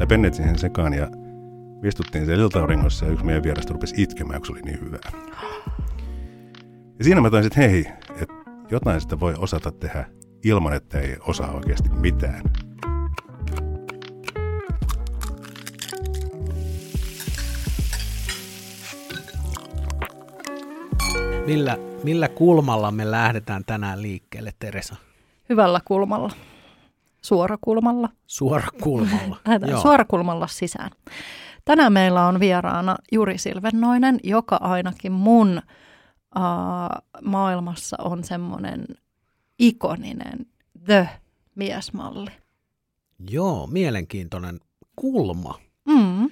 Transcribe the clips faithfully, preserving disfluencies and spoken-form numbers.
tai penneet siihen sekaan ja istuttiin siellä ilta-auringossa ja yksi meidän vierasta rupesi itkemään, kun se oli niin hyvää. Ja siinä mä toin sitten, hei, että jotain sitä voi osata tehdä ilman, että ei osaa oikeasti mitään. Millä, millä kulmalla me lähdetään tänään liikkeelle, Teresa? Hyvällä kulmalla. Suorakulmalla. Suorakulmalla. Suorakulmalla sisään. Tänään meillä on vieraana Juri Silvennoinen, joka ainakin mun äh, maailmassa on semmoinen ikoninen the-miesmalli. Joo, mielenkiintoinen kulma. Mm.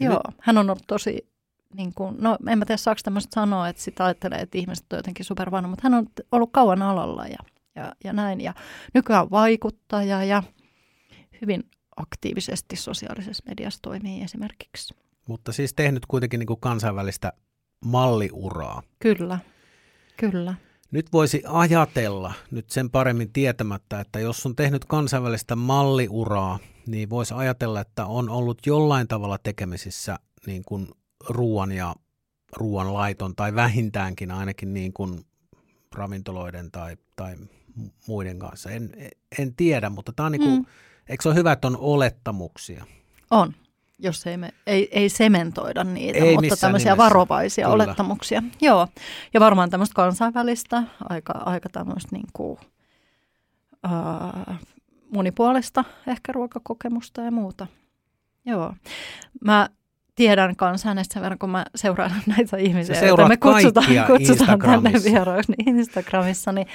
Joo, nyt... hän on ollut tosi... Niin kuin, no en mä tiedä saako tämmöistä sanoa, että sitä ajattelee, että ihmiset on jotenkin supervanha, mutta hän on ollut kauan alalla ja, ja, ja näin. Ja nykyään vaikuttaja ja hyvin aktiivisesti sosiaalisessa mediassa toimii esimerkiksi. Mutta siis tehnyt kuitenkin niin kuin kansainvälistä malliuraa. Kyllä, kyllä. Nyt voisi ajatella, nyt sen paremmin tietämättä, että jos on tehnyt kansainvälistä malliuraa, niin voisi ajatella, että on ollut jollain tavalla tekemisissä niin kuin ruoan ja ruoan laiton tai vähintäänkin ainakin niin kuin ravintoloiden tai, tai muiden kanssa. En, en tiedä, mutta tämä on niin kuin, mm. eikö se ole hyvä, että on olettamuksia? On, jos ei, me, ei, ei sementoida niitä, ei mutta tämmöisiä nimessä. Varovaisia Kyllä. olettamuksia. Joo, ja varmaan tämmöistä kansainvälistä, aika, aika tämmöistä niin kuin, äh, monipuolista ehkä ruokakokemusta ja muuta. Joo, mä... Tiedän kanssa hänestä sen verran, kun mä seuraan näitä ihmisiä, Sä joita me kutsutaan, kutsutaan tänne vieraaksi Instagramissa, niin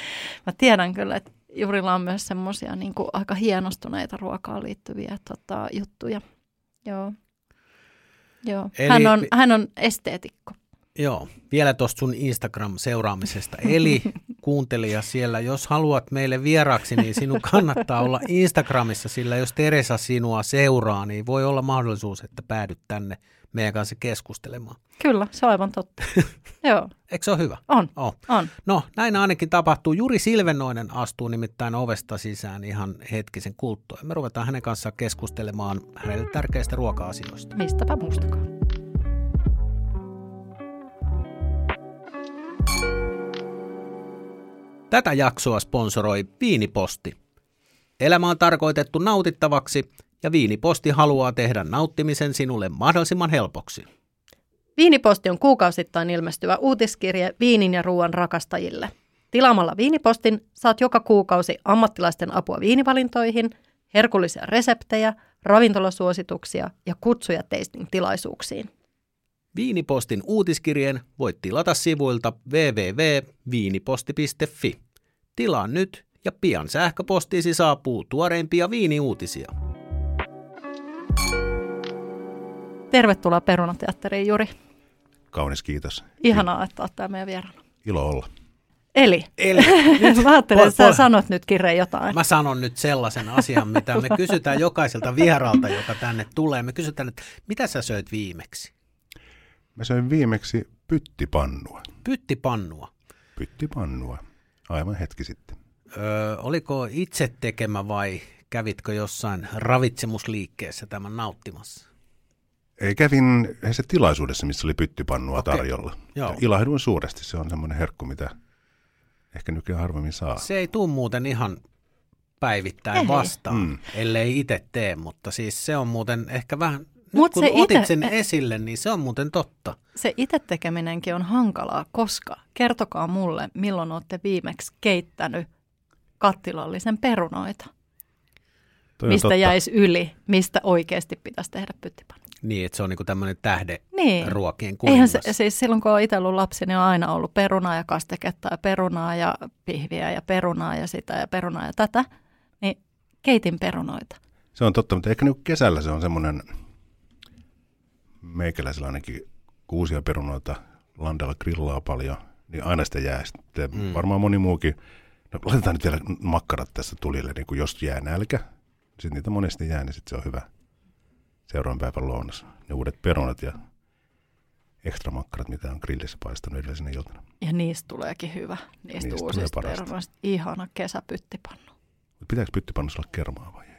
mä tiedän kyllä, että Jurilla on myös semmoisia niin kuin aika hienostuneita ruokaan liittyviä tota, juttuja. Joo. Joo. Eli, hän, on, hän on esteetikko. Joo, vielä tuosta sun Instagram-seuraamisesta. Eli kuuntelija siellä, jos haluat meille vieraksi, niin sinun kannattaa olla Instagramissa, sillä jos Teresa sinua seuraa, niin voi olla mahdollisuus, että päädyt tänne meidän kanssa keskustelemaan. Kyllä, se on aivan totta. Joo. Eikö se ole hyvä? On, oh. on. No, näin ainakin tapahtuu. Juri Silvennoinen astuu nimittäin ovesta sisään ihan hetkisen kulttuun. Me ruvetaan hänen kanssaan keskustelemaan hänelle tärkeistä ruoka-asioista. Mistäpä muustakaan. Tätä jaksoa sponsoroi Viiniposti. Elämä on tarkoitettu nautittavaksi ja Viiniposti haluaa tehdä nauttimisen sinulle mahdollisimman helpoksi. Viiniposti on kuukausittain ilmestyvä uutiskirje viinin ja ruoan rakastajille. Tilaamalla Viinipostin saat joka kuukausi ammattilaisten apua viinivalintoihin, herkullisia reseptejä, ravintolasuosituksia ja kutsuja tasting-tilaisuuksiin. Viinipostin uutiskirjeen voit tilata sivuilta double-u double-u double-u piste viiniposti piste fi. Tilaa nyt ja pian sähköpostiisi saapuu tuoreimpia viiniuutisia. Tervetuloa Perunateatteriin, Juri. Kaunis kiitos. Ihanaa, että olet täällä meidän vieraana. Ilo olla. Eli, Eli. mä ajattelen, että sä sanot nyt Kire jotain. Mä sanon nyt sellaisen asian, mitä me kysytään jokaiselta vieralta, joka tänne tulee. Me kysytään, että mitä sä söit viimeksi? Mä söin viimeksi pyttipannua. Pyttipannua? Pyttipannua. Aivan hetki sitten. Öö, oliko itse tekemä vai kävitkö jossain ravitsemusliikkeessä tämän nauttimassa? Ei, kävin se tilaisuudessa, missä oli pyttipannua okay. tarjolla. Ilahduin suuresti. Se on semmoinen herkku, mitä ehkä nykyään harvemmin saa. Se ei tule muuten ihan päivittäin ei. vastaan, mm. ellei itse tee, mutta siis se on muuten ehkä vähän... Nyt Mut kun se otit ite, sen esille, niin se on muuten totta. Se itse tekeminenkin on hankalaa, koska kertokaa mulle, milloin olette viimeksi keittänyt kattilallisen perunoita. Toi mistä jäisi yli, mistä oikeasti pitäisi tehdä pyttipano. Niin, että se on niinku tämmöinen tähderuokien niin. kuningas. Eihän se, siis silloin kun on itse ollut lapsi, niin on aina ollut perunaa ja kasteketta ja perunaa ja pihviä ja perunaa ja sitä ja perunaa ja tätä. Niin keitin perunoita. Se on totta, mutta ehkä niinku kesällä se on semmoinen... Meikäläisellä ainakin kuusia perunoita, landalla grillaa paljon, niin aina sitä jää. Sitten mm. varmaan moni muukin, no laitetaan nyt vielä makkarat tässä tulille, niin kun jos jää nälkä, sitten niitä monesti jää, niin sitten se on hyvä. Seuraavan päivän lounas, ne uudet perunat ja ekstra makkarat, mitä on grillissä paistanut edellisenä iltana. Ja niistä tuleekin hyvä, niistä, niistä uusista perunoista. Ihana kesäpyttipannu. Pitääkö pyttipannussa olla kermaa vai ei?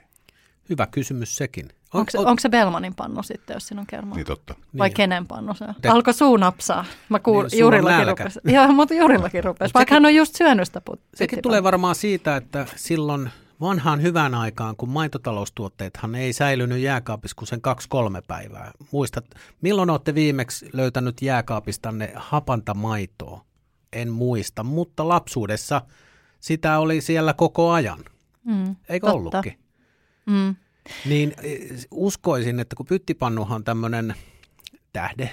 Hyvä kysymys sekin. On, onko, on, onko se Bellmanin pannu sitten, jos siinä on kerma? Niin totta. Vai niin. Kenen pannu se on? Te... Alkoi suu napsaa. Mä kuul... niin, Jurillakin rupesi. Joo, mutta Jurillakin rupesi, vaikka hän on just syönyt sitä put... Sekin tulee varmaan siitä, että silloin vanhaan hyvään aikaan, kun maitotaloustuotteethan ei säilynyt jääkaapissa kuin sen kaksi-kolme päivää. Muistat, milloin olette viimeksi löytänyt jääkaapistanne hapanta maitoa? En muista, mutta lapsuudessa sitä oli siellä koko ajan. Mm, Eikö totta. Ollutkin? Mm. Niin uskoisin, että kun pyttipannuhan tämmöinen tähde,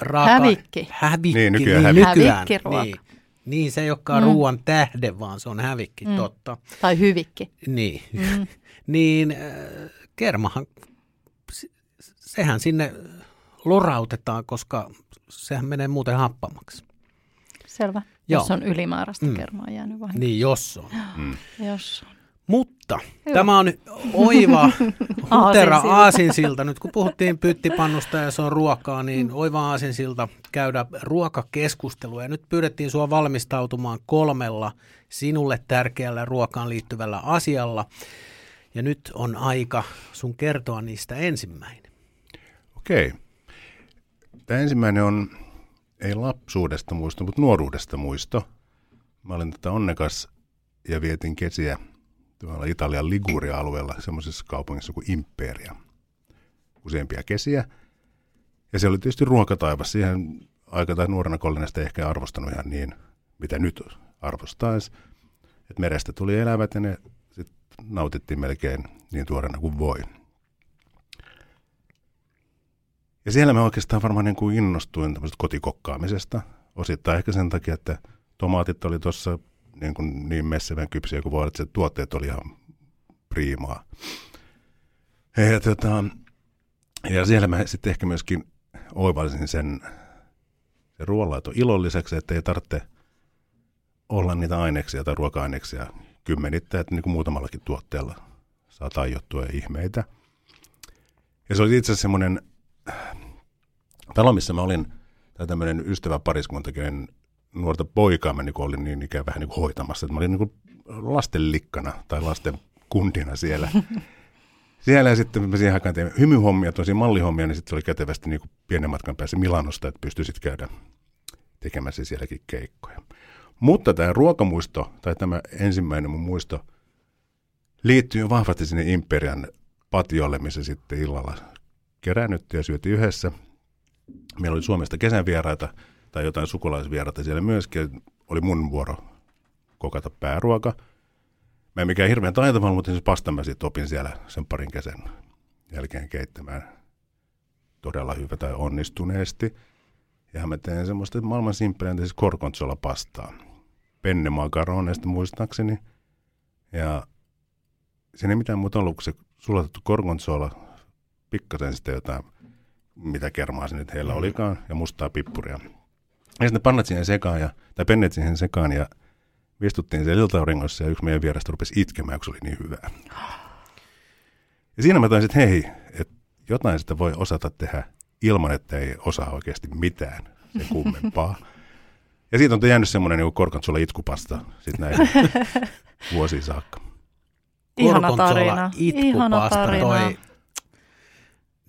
raaka, hävikki, hävikki niin, nykyään, niin, hävikki. nykyään niin, niin se ei olekaan mm. ruoan tähde, vaan se on hävikki, mm. totta. Tai hyvikki. Niin, mm. niin äh, kermahan, sehän sinne lorautetaan, koska sehän menee muuten happamaksi. Selvä, Joo. jos on ylimääräistä mm. kermaa jäänyt vahinko. Niin, jos on. Mm. Jos on. Mutta Hyvä. Tämä on oiva hutera aasinsilta. Nyt kun puhuttiin pyttipannusta ja se on ruokaa, niin oiva aasinsilta käydä ruokakeskustelua. Ja nyt pyydettiin sua valmistautumaan kolmella sinulle tärkeällä ruokaan liittyvällä asialla. Ja nyt on aika sun kertoa niistä ensimmäinen. Okei. Tämä ensimmäinen on, ei lapsuudesta muisto, mutta nuoruudesta muisto. Mä olin tätä onnekas ja vietin kesiä tuolla Italian Liguria-alueella, semmoisessa kaupungissa kuin Imperia. Useimpia kesiä. Ja se oli tietysti ruokataivas. Siihen aika tai nuorena kollinen sitä ei ehkä arvostanut ihan niin, mitä nyt arvostaisi. Et merestä tuli elävät ja ne sit nautittiin melkein niin tuoreena kuin voi. Ja siellä me oikeastaan varmaan niin kuin innostuin tämmöisestä kotikokkaamisesta. Osittain ehkä sen takia, että tomaatit oli tuossa niin kuin niin messevän kypsiä kuin voi olla, että se tuotteet oli ihan priimaa. Ja, tota, ja siellä mä sitten ehkä myöskin oivalsin sen, sen ruoanlaiton ilon lisäksi, että ei tarvitse olla niitä aineksia tai ruoka-aineksia kymmenittäin, että niin kuin muutamallakin tuotteella saa tajottua ihmeitä. Ja se oli itse asiassa semmoinen talo, missä mä olin, tai tämmöinen ystäväpariskuntakin nuorta poikaa mä niin olin niin ikään vähän niin kuin hoitamassa. Että mä olin niin kuin lasten likkana tai lasten kundina siellä. siellä ja sitten mä siihen aikaan tein hymyhommia, tosi mallihommia, niin sitten se oli kätevästi niin kuin pienen matkan päässä Milanosta, että pystyi sitten käydä tekemään sielläkin keikkoja. Mutta tämä ruokamuisto, tai tämä ensimmäinen mun muisto, liittyy vahvasti sinne Imperian patiolle, missä sitten illalla kerännyttiin ja syötiin yhdessä. Meillä oli Suomesta kesänvieraita tai jotain sukulaisvieraita siellä myöskin. Oli mun vuoro kokata pääruoka. Mä en mikään hirveän taitava, mutta siis pastan mä sitten opin siellä sen parin kesän jälkeen keittämään todella hyvä tai onnistuneesti. Ja mä tein semmoista maailman simppeleintä, siis gorgonzola pastaa. Penne makaroneista muistaakseni. Ja siinä ei mitään muuta ollut, kun se sulatettu gorgonzola, pikkasen sitten jotain, mitä kermaa se nyt heillä olikaan, ja mustaa pippuria. Ja sitten pannat siihen sekaan, ja, tai pennet siihen sekaan, ja vistuttiin siellä iltauringossa, ja yksi meidän vierestä rupesi itkemään, kun se oli niin hyvää. Ja siinä mä taisin, että hei, että jotain sitä voi osata tehdä ilman, että ei osaa oikeasti mitään sen kummempaa. Ja siitä on jäänyt semmoinen niin gorgonzola itkupasta sitten näin vuosiin saakka. Ihana tarina. Ihana tarina.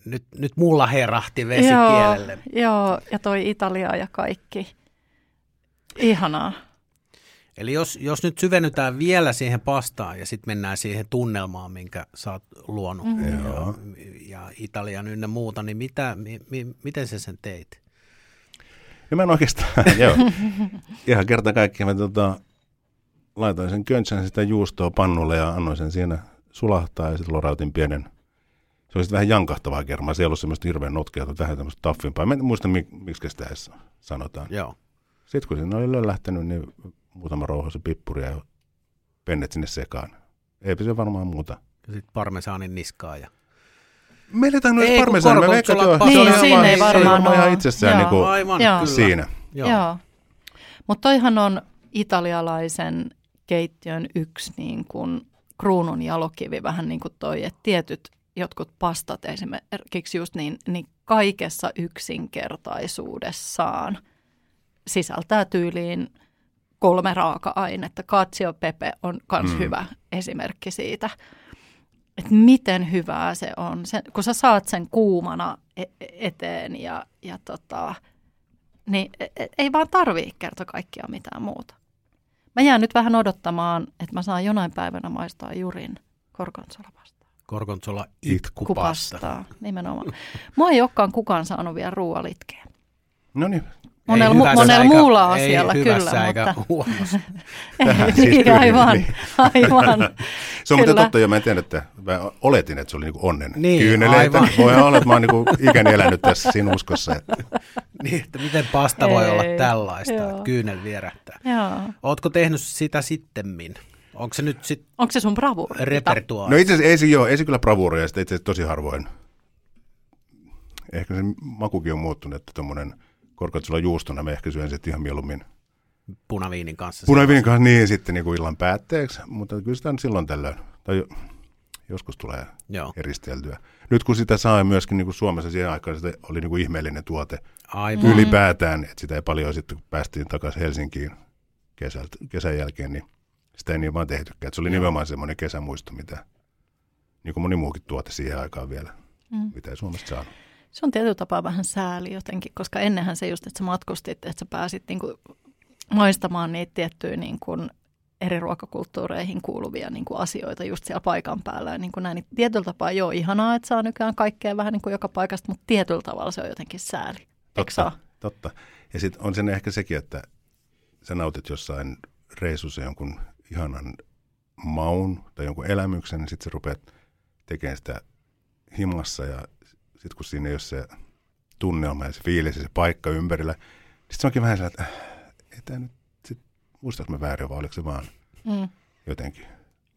Nyt, nyt mulla herahti vesi joo, kielelle. Joo, ja toi Italia ja kaikki. Ihanaa. Eli jos, jos nyt syvennytään vielä siihen pastaan ja sitten mennään siihen tunnelmaan, minkä sä oot luonut mm-hmm. ja, ja Italian ynnä muuta, niin mitä, mi, mi, miten sä sen teit? Ja mä en oikeastaan, joo. Ihan kerta kaikkiaan mä tota, laitoin sen köntsän sitä juustoa pannulle ja annoin sen siinä sulahtaa ja sitten lorautin pienen. Se oli vähän jankahtavaa kermaa. Se ei ollut semmoista hirveän notkea, tai vähän tämmöistä taffimpaa. Mä en muista, miksi sitä edes sanotaan. Joo. Sitten kun sinne oli löllähtänyt, niin muutama rouhoisen pippuria ja pennet sinne sekaan. Eipä se varmaan muuta. Ja sitten parmesaanin niskaa. Ja... Me edetään noista parmesaanin. Niin, siinä vaan, ei varmaan ole. Se on ihan itsessään niin kuin aivan, siinä. Joo. Joo. Mutta toihan on italialaisen keittiön yksi niin kuin kruunun jalokivi, vähän niin kuin toi, että tietyt jotkut pastat esimerkiksi just niin, niin kaikessa yksinkertaisuudessaan sisältää tyyliin kolme raaka-ainetta. Cacio e Pepe on myös mm. hyvä esimerkki siitä. että miten hyvää se on, sen, kun sä saat sen kuumana eteen ja, ja tota, niin ei vaan tarvii kerta kaikkiaan mitään muuta. Mä jään nyt vähän odottamaan, että mä saan jonain päivänä maistaa Jurin gorgonzolapastaa. Gorgonzola itkupasta. Nimenomaan. Mua ei olekaan kukaan saanut vielä ruoalitkeä. No niin. Monella, mu- monella muulla asialla kyllä. Ei hyvässä eikä mutta... huonossa. Ei, siis aivan, niin. aivan. Se on muuten totta, ja mä en tiedä, että mä oletin, että se oli niin kuin onnen niin, kyyneleitä. Voihan olla, että mä oon niin ikäni elänyt tässä siinä uskossa. Että... niin, että miten pasta ei, voi olla tällaista, joo. että kyynel vierähtää. Joo. Ootko tehnyt sitä sittemmin? Onko se nyt sitten... Onko se sun bravuurita? Repertuaari. No itse asiassa ei se, joo, ei se kyllä bravuuria, sitä itse asiassa tosi harvoin. Ehkä se makukin on muuttunut, että tommoinen... Gorgonzola juustona mä ehkä syön sitten ihan mieluummin. Punaviinin kanssa. Punaviinin kanssa, niin sitten niin kuin illan päätteeksi, mutta kyllä sitä on silloin tällöin, tai joskus tulee Joo. eristeltyä. Nyt kun sitä saa myöskin niin kuin Suomessa siihen aikaan, se oli niin kuin ihmeellinen tuote Aivan. ylipäätään, että sitä ei paljon sitten, kun päästiin takaisin Helsinkiin kesältä, kesän jälkeen, niin sitä ei niin vaan tehtykään. Se oli Joo. nimenomaan semmoinen kesämuisto, mitä niin kuin moni muukin tuote siihen aikaan vielä, mm. mitä ei Suomesta saanut. Se on tietyllä tapaa vähän sääli jotenkin, koska ennenhän se just, että sä matkustit, että sä pääsit niin kuin maistamaan niitä tiettyjä niin kuin eri ruokakulttuureihin kuuluvia niin kuin asioita just siellä paikan päällä. Ja niin kuin näin, niin tietyllä tapaa joo, ihanaa, että saa nykyään kaikkea vähän niin kuin joka paikasta, mutta tietyllä tavalla se on jotenkin sääli. Totta, totta. Ja sitten on sen ehkä sekin, että sä nautit jossain reisussa jonkun ihanan maun tai jonkun elämyksen, niin sitten sä rupeat tekemään sitä himassa ja... Sitten kun siinä ei ole se tunnelma ja se fiilis ja se paikka ympärillä, niin sitten se onkin vähän sellainen, että äh, ei tämä nyt, sit, muistaanko mä väärin, vai oliko se vaan mm. jotenkin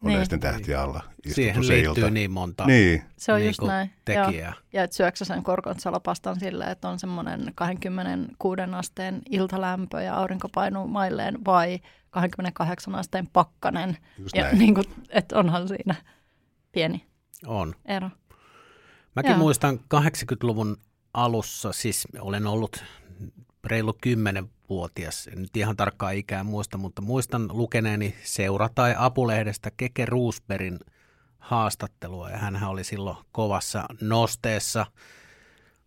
olennaisten tähtiä alla. Siihen liittyy ilta. Niin monta niin. Se on niin just näin. Tekijää. Ja että syöksä sen gorgonzolapastan silleen, että on semmoinen kaksikymmentäkuusi asteen iltalämpö ja aurinko painuu mailleen vai kaksikymmentäkahdeksan asteen pakkanen. Just ja niin kuin, että onhan siinä pieni on. ero. Mäkin Joo. muistan kahdeksankymmentäluvun alussa, siis olen ollut reilu kymmenvuotias, en nyt ihan tarkkaa ikää muista, mutta muistan lukeneeni Seura- tai Apulehdestä Keke Rosberghin haastattelua. Ja hänhän oli silloin kovassa nosteessa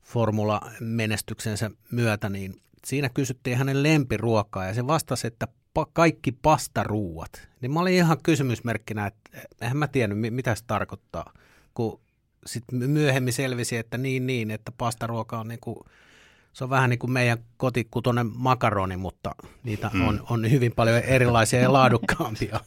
formulamenestyksensä myötä, niin siinä kysyttiin hänen lempiruokaa ja se vastasi, että pa- kaikki pastaruuat. Niin mä olin ihan kysymysmerkkinä, että enhän mä tiennyt, mitä se tarkoittaa, kun... Sitten myöhemmin selvisi, että niin, niin, että pastaruoka on, niinku, se on vähän niin kuin meidän kotikutoinen makaroni, mutta niitä mm. on, on hyvin paljon erilaisia ja laadukkaampia.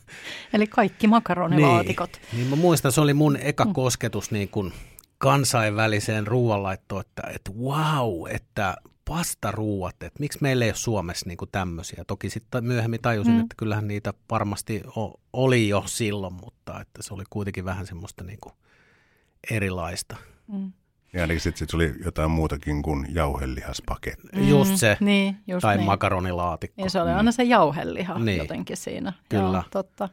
Eli kaikki makaronilaatikot. Niin, niin mä muistan, se oli mun eka kosketus niin kuin kansainväliseen ruoanlaittoon, että, että wow, että pastaruuat, että miksi meillä ei ole Suomessa niin kuin tämmöisiä. Toki sitten myöhemmin tajusin, mm. että kyllähän niitä varmasti oli jo silloin, mutta että se oli kuitenkin vähän semmoista niin kuin erilaista. Mm. Ja ainakin sitten sit oli jotain muutakin kuin jauhelihaspaketti. Mm, just se. Niin, just tai niin. makaronilaatikko. Ja se oli aina se jauheliha niin. jotenkin siinä. Kyllä. Joo, totta.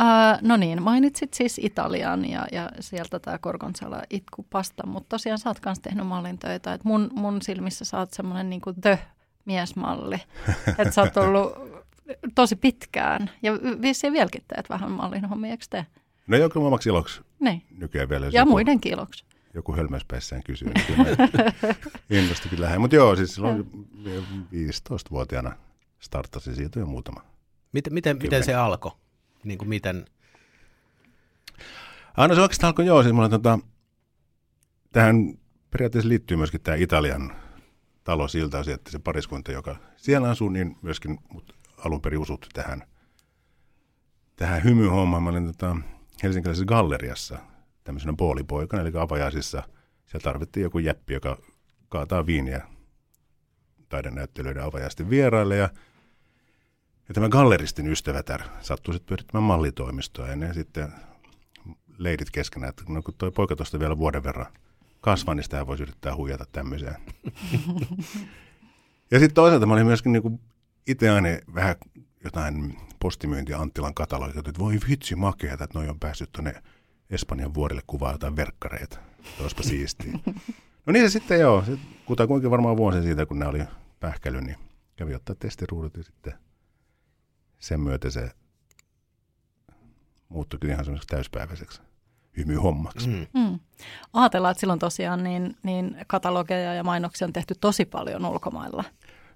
Äh, no niin, mainitsit siis Italian ja, ja sieltä tämä gorgonzola itkupasta, mutta tosiaan sä oot kanssa tehnyt mallintöitä. Et mun, mun silmissä sä oot semmoinen niinku the-miesmalli. Että sä oot ollut tosi pitkään. Ja vissiin vieläkin teet vähän mallinhommia, eikö te? No joku omaksi iloksi. Niin. Nykyään vielä. Ja joku, muidenkin iloksi. Joku hölmäspäissään kysyy. Innostukin lähden. Mutta joo, siis silloin viisitoistavuotiaana starttasi siitä jo muutama. Miten, miten, miten se alkoi? Niin kuin miten? Aina se oikeastaan alkoi, joo. Siis mulla, tota, tähän periaatteessa liittyy myöskin tämä Italian talo siltä osin, että se pariskunta, joka siellä asuu, niin myöskin mut alun perin usutti tähän, tähän hymyhommaan. Mä olin tota... helsinkiläisessä galleriassa tämmöisenä poolipoikana, eli avajaisissa. Siellä tarvittiin joku jäppi, joka kaataa viiniä taidenäyttelyiden avajaisten vieraille. Ja, ja tämä galleristin ystävätär sattui sitten pyörittämään mallitoimistoa. Ja ne sitten leidit keskenään, että no, kun toi poika tuosta vielä vuoden verran kasvaa, niin sitä voisi yrittää huijata tämmöiseen. Ja sitten toisaalta mä olin myöskin niinku itse aina vähän jotain... postimyyntiä Anttilan kataloita, että voi vitsi makeata, että noi on päässyt tuonne Espanjan vuorille kuvaa jotain verkkareita. Olisipa siistiä. No niin se sitten joo, sit kutakuinkin varmaan vuosi siitä, kun nämä oli pähkäily, niin kävi ottaa testiruudut ja sitten sen myötä se muuttuikin ihan semmoiseksi täyspäiväiseksi. hymyhommaksi. Mm. Mm. Ajatellaan, että silloin tosiaan niin, niin katalogeja ja mainoksia on tehty tosi paljon ulkomailla.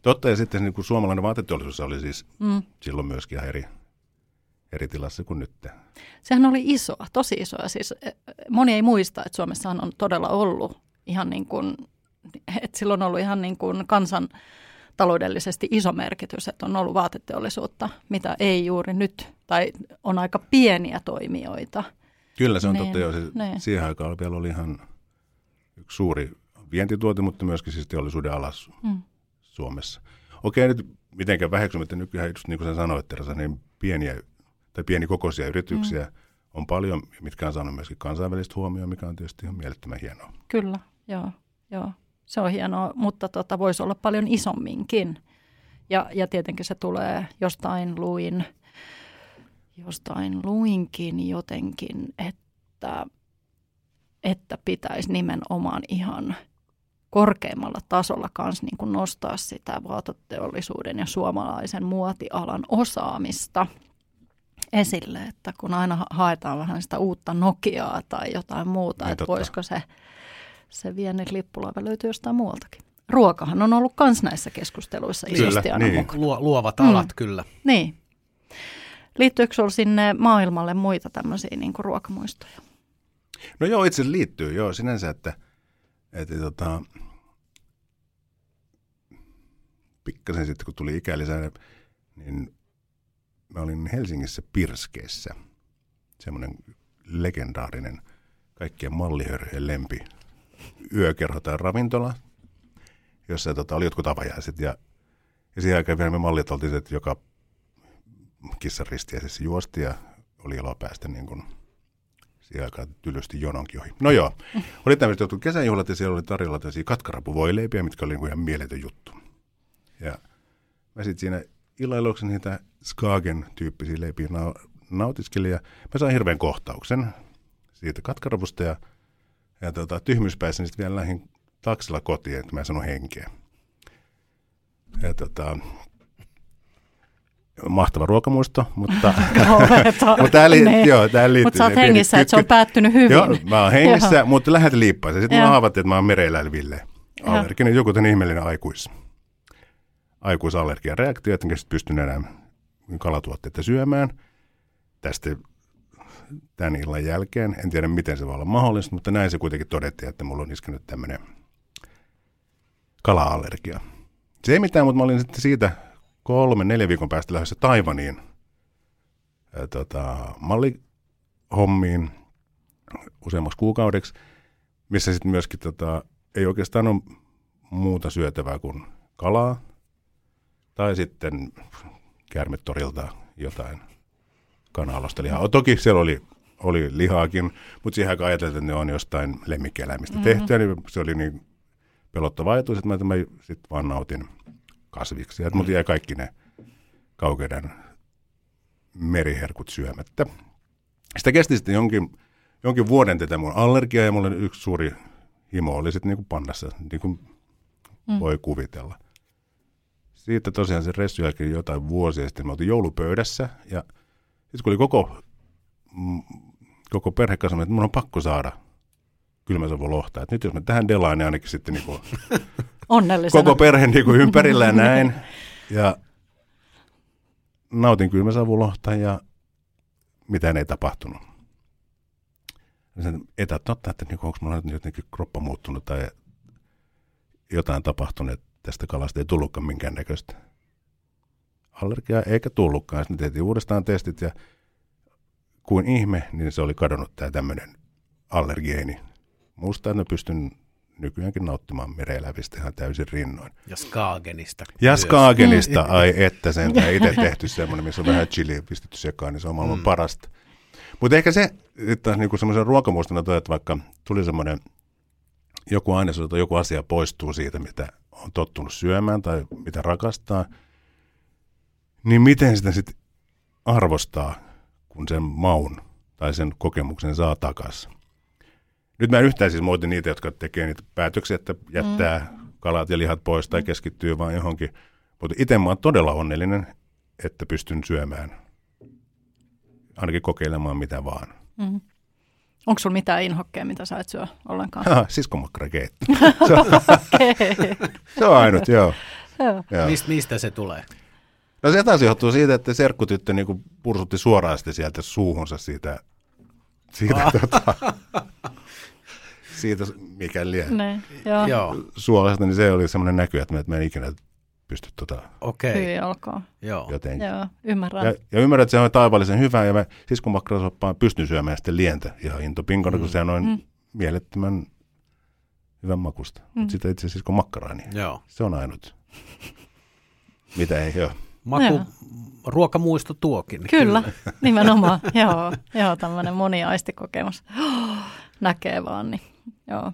Totta, ja sitten niin kuin suomalainen vaateteollisuus oli siis mm. silloin myöskin ihan eri, eri tilassa kuin nyt. Sehän oli isoa, tosi isoa. Siis moni ei muista, että Suomessahan on todella ollut ihan niin kuin, että sillä on ollut ihan niin kuin kansantaloudellisesti iso merkitys, että on ollut vaateteollisuutta, mitä ei juuri nyt, tai on aika pieniä toimijoita. Kyllä se on niin, totta jo. Siis niin. Siihen aikaan vielä oli ihan yksi suuri vientituote, mutta myöskin siis teollisuuden alas mm. Suomessa. Okei, nyt mitenkään väheksymättä nykyään, just niin kuin sä sanoit, Teresa, niin pieniä tai pienikokoisia yrityksiä mm. on paljon, mitkä on saanut myöskin kansainvälistä huomioon, mikä on tietysti ihan mielettömän hienoa. Kyllä, joo, joo. Se on hienoa, mutta tota, voisi olla paljon isomminkin. Ja, ja tietenkin se tulee jostain luin... Jostain luinkin jotenkin, että, että pitäisi nimenomaan ihan korkeimmalla tasolla kanssa niin kuin nostaa sitä vaateteollisuuden ja suomalaisen muotialan osaamista esille, että kun aina haetaan vähän sitä uutta Nokiaa tai jotain muuta, niin että totta. Voisiko se, se viennin lippulaiva löytyy jostain muualtakin. Ruokahan on ollut myös näissä keskusteluissa isosti aina niin. mukana. Luo, luovat alat mm. kyllä. Niin. Liittyykö sinulla sinne maailmalle muita tämmöisiä niin kuin ruokamuistoja? No joo, itse asiassa liittyy joo sinänsä, että, että tota, pikkasen sitten kun tuli ikälisä, niin mä olin Helsingissä Pirskeissä. Semmoinen legendaarinen, kaikkien mallihörhien lempi yökerho tai ravintola, jossa tota, oli jotkut avajaiset. Ja, ja siihen aikaan vielä me mallit oltiin, että joka kissaristiä siis juosti ja oli ilo päästä niin kuin siihen aikaan tylysti jononkin ohi. No joo, oli tämmöiset jotkut kesäjuhlat ja siellä oli tarjolla tämmöisiä katkarapuvoileipiä, mitkä oli niin kuin ihan mieletön juttu. Ja mä sitten siinä illailuksi niitä Skagen-tyyppisiä leipiä nautiskelin ja mä sain hirveän kohtauksen siitä katkarapusta ja, ja tota, tyhmyyspäissä sitten vielä lähdin taksilla kotiin, että mä en sano henkeä. Ja tota... Mahtava ruokamuisto, mutta tämä liittyy. Mutta sä oot hengissä, että se on päättynyt hyvin. Joo, mä oon hengissä, mutta lähet liippaisen. Sitten mä haavattiin, että mä oon mereiläilville allerginen. Joku tämän ihmeellinen aikuis. Aikuisallergiareaktio, jotenkin sitten pystyn enää kalatuotteita syömään. Tästä tämän illan jälkeen. En tiedä, miten se voi olla mahdollista, mutta näin se kuitenkin todettiin, että mulla on iskenyt tämmöinen kala-allergia. Se ei mitään, mutta mä olin sitten siitä... Kolme, neljä viikon päästä lähdössä Taiwaniin ää, tota, mallihommiin useammaksi kuukaudeksi, missä sitten myöskin tota, ei oikeastaan ole muuta syötävää kuin kalaa tai sitten käärmetorilta jotain kanalosta lihaa. Toki siellä oli, oli lihaakin, mutta siihen aikaan ajateltiin, että ne on jostain lemmikkieläimistä mm-hmm. tehtyä, niin se oli niin pelottava ajatus, että mä, mä sitten vaan nautin kasviksi. Mm. Mutta jäi kaikki ne kaukeiden meriherkut syömättä. Sitä kesti sitten jonkin, jonkin vuoden tätä mun allergiaa ja mulla yksi suuri himo oli sitten niinku pandassa, niin kuin mm. voi kuvitella. Siitä tosiaan se reissun jälkeen jotain vuosia sitten me oltiin joulupöydässä ja sitten kun oli koko, mm, koko perhe kasvanut, että mun on pakko saada kylmäsavulohta. Että nyt jos mä tähän delaan, niin ainakin sitten niinku... Onnellisena. Koko perhe niinku ympärillä ja näin. Ja nautin kylmäsavulohta ja mitään ei tapahtunut. Ei tämä totta, että niinku, onko minulla nyt jotenkin kroppa muuttunut tai jotain tapahtunut, että tästä kalasta ei tullutkaan minkäännäköistä allergiaa eikä tullutkaan. Sitten tehtiin uudestaan testit ja kuin ihme, niin se oli kadonnut tämä tämmöinen allergeeni. Musta, että pystyn... nykyäänkin nauttimaan mereelävistä ihan täysin rinnoin. Ja Skagenista. Ja Skagenista, ai että sen tai itse tehty semmoinen, missä on vähän chiliä pistetty sekaan, niin se on maailman mm. parasta. Mutta ehkä se, että niinku semmoisen ruokamuistona toi, että vaikka tuli semmoinen joku ainesosa tai joku asia poistuu siitä, mitä on tottunut syömään tai mitä rakastaa, niin miten sitä sitten arvostaa, kun sen maun tai sen kokemuksen saa takaisin. Nyt mä en yhtään siis muotin niitä, jotka tekee niitä päätöksiä, että jättää mm. kalat ja lihat pois tai keskittyy vaan johonkin. Mutta itse mä oon todella onnellinen, että pystyn syömään, ainakin kokeilemaan mitä vaan. Mm. Onko sulla mitään inhokkeja, mitä sä et syö ollenkaan? Ah, siskomakkarakeitto. Se on, se on ainut, joo. joo. Mist, mistä se tulee? No se taas johtuu siitä, että serkkutyttö niinku pursutti suoraan sieltä suuhunsa siitä, siitä, ah. tota, siitä mikä liian ne, joo. suolasta, niin se oli semmoinen näky, että mä en ikinä pysty tota... Okei. Okay. Hyvin olkoon. Joo. Jotenkin. Joo, ymmärrän. Ja, ja ymmärrän, että se on taivaallisen hyvää, ja mä siskumakkarasoppaan pystyn syömään sitten lientä ihan intopinkona, mm. kun se on noin mm. mielettömän hyvän makusta. Mm. Mutta sitä itse asiassa siskumakkaraa, niin joo. se on ainut. Mitä ei ole. Maku, no, ruokamuisto tuokin. Kyllä, kyllä. nimenomaan. Joo, joo, tämmöinen moniaistikokemus. Oh, näkee vaan, niin joo,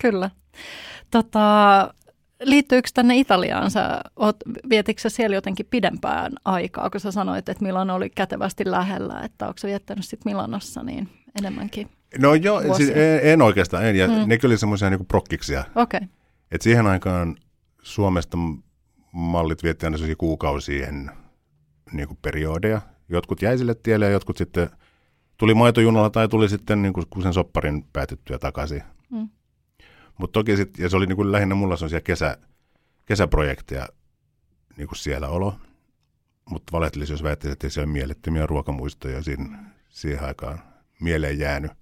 kyllä. Tota, liittyykö tänne Italiaan? Sä oot, vietitkö sä siellä jotenkin pidempään aikaa, kun sä sanoit, että Milano oli kätevästi lähellä, että onko sä viettänyt sitten Milanossa niin enemmänkin? No joo, siis en, en oikeastaan, en. Ja mm. ne kyllä oli semmoisia niinku prokkiksia. Okay. Et siihen aikaan Suomesta... mallit vietti aina sellaisia kuukausien niin kuin periodeja. Jotkut jäi sille tielle ja jotkut sitten tuli maitojunalla tai tuli sitten niin kuin sen sopparin päätettyä takaisin. Mm. Mutta toki sitten, ja se oli niin kuin lähinnä mulla sellaisia kesä, kesäprojekteja niin kuin siellä olo. Mutta valehtelisi, jos väittäisi, että se on mielettömiä ruokamuistoja siinä, siihen aikaan mieleen jäänyt.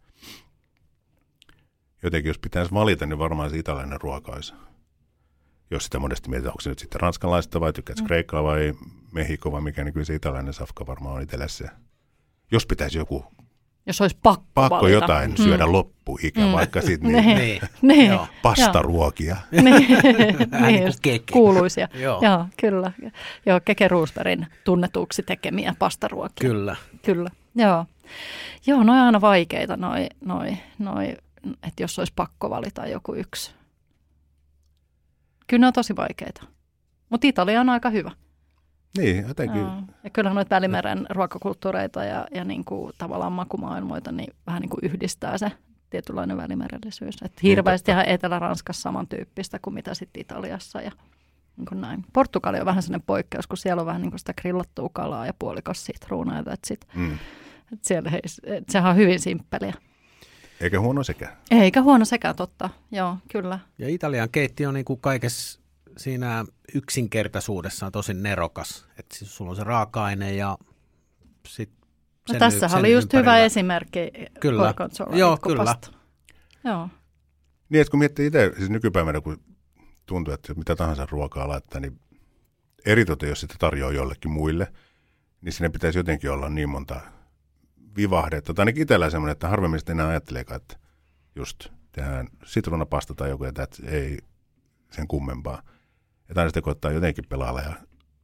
Jotenkin jos pitäisi valita, niin varmaan se italainen ruoka olisi. Jos sitä monesti mietitään, onko se nyt sitten ranskalaista vai tykkäätkö mm. kreikkaa vai Mehiko vai mikä, niin kyllä se italainen safka varmaan on itselle se. Jos pitäisi joku... Jos olisi pakko, pakko jotain mm. syödä loppuikä, mm. vaikka sitten niin, niin, niin, niin, pastaruokia. Niin, just kuuluisia. Joo. Joo, kyllä. Joo, Keke Rosberghin tunnetuksi tekemiä pastaruokia. Kyllä. Kyllä, joo. Joo, noi on aina vaikeita, noi, noi, noi, että jos olisi pakko valita joku yksi. Kyllä ne on tosi vaikeita, mutta Italia on aika hyvä. Niin, jotenkin. Ja, ja kyllähän noita Välimeren ruokakulttuureita ja, ja niin kuin tavallaan makumaailmoita niin vähän niin kuin yhdistää se tietynlainen välimerellisyys. Että hirveästi ihan Etelä-Ranskassa samantyyppistä kuin mitä sitten Italiassa ja niin kuin näin. Portugali on vähän sellainen poikkeus, kun siellä on vähän niin kuin sitä grillattua kalaa ja puolikassitruunaa. Mm. Sehän on hyvin simppeliä. Eikä huono sekään. Eikä huono sekään, totta. Joo, kyllä. Ja Italian keittiö on niin kuin kaikessa siinä yksinkertaisuudessaan tosi nerokas. Että siis sulla on se raaka-aine ja sitten sen no, Tässä oli just ympärillä. Hyvä esimerkki. Kyllä. Gorgonzola, joo, kyllä. Joo. Niin, että kun miettii itse, siis nykypäivänä kun tuntuu, että mitä tahansa ruokaa laittaa, niin eritoten jos sitä tarjoaa jollekin muille, niin siinä pitäisi jotenkin olla niin monta... vivahdetta. Tai ainakin itsellä semmoinen, että harvemmin sitten enää ajatteleekaan, että just tehdään sitruunapasta tai joku, että ei sen kummempaa. Että aina sitten koittaa jotenkin pelailla ja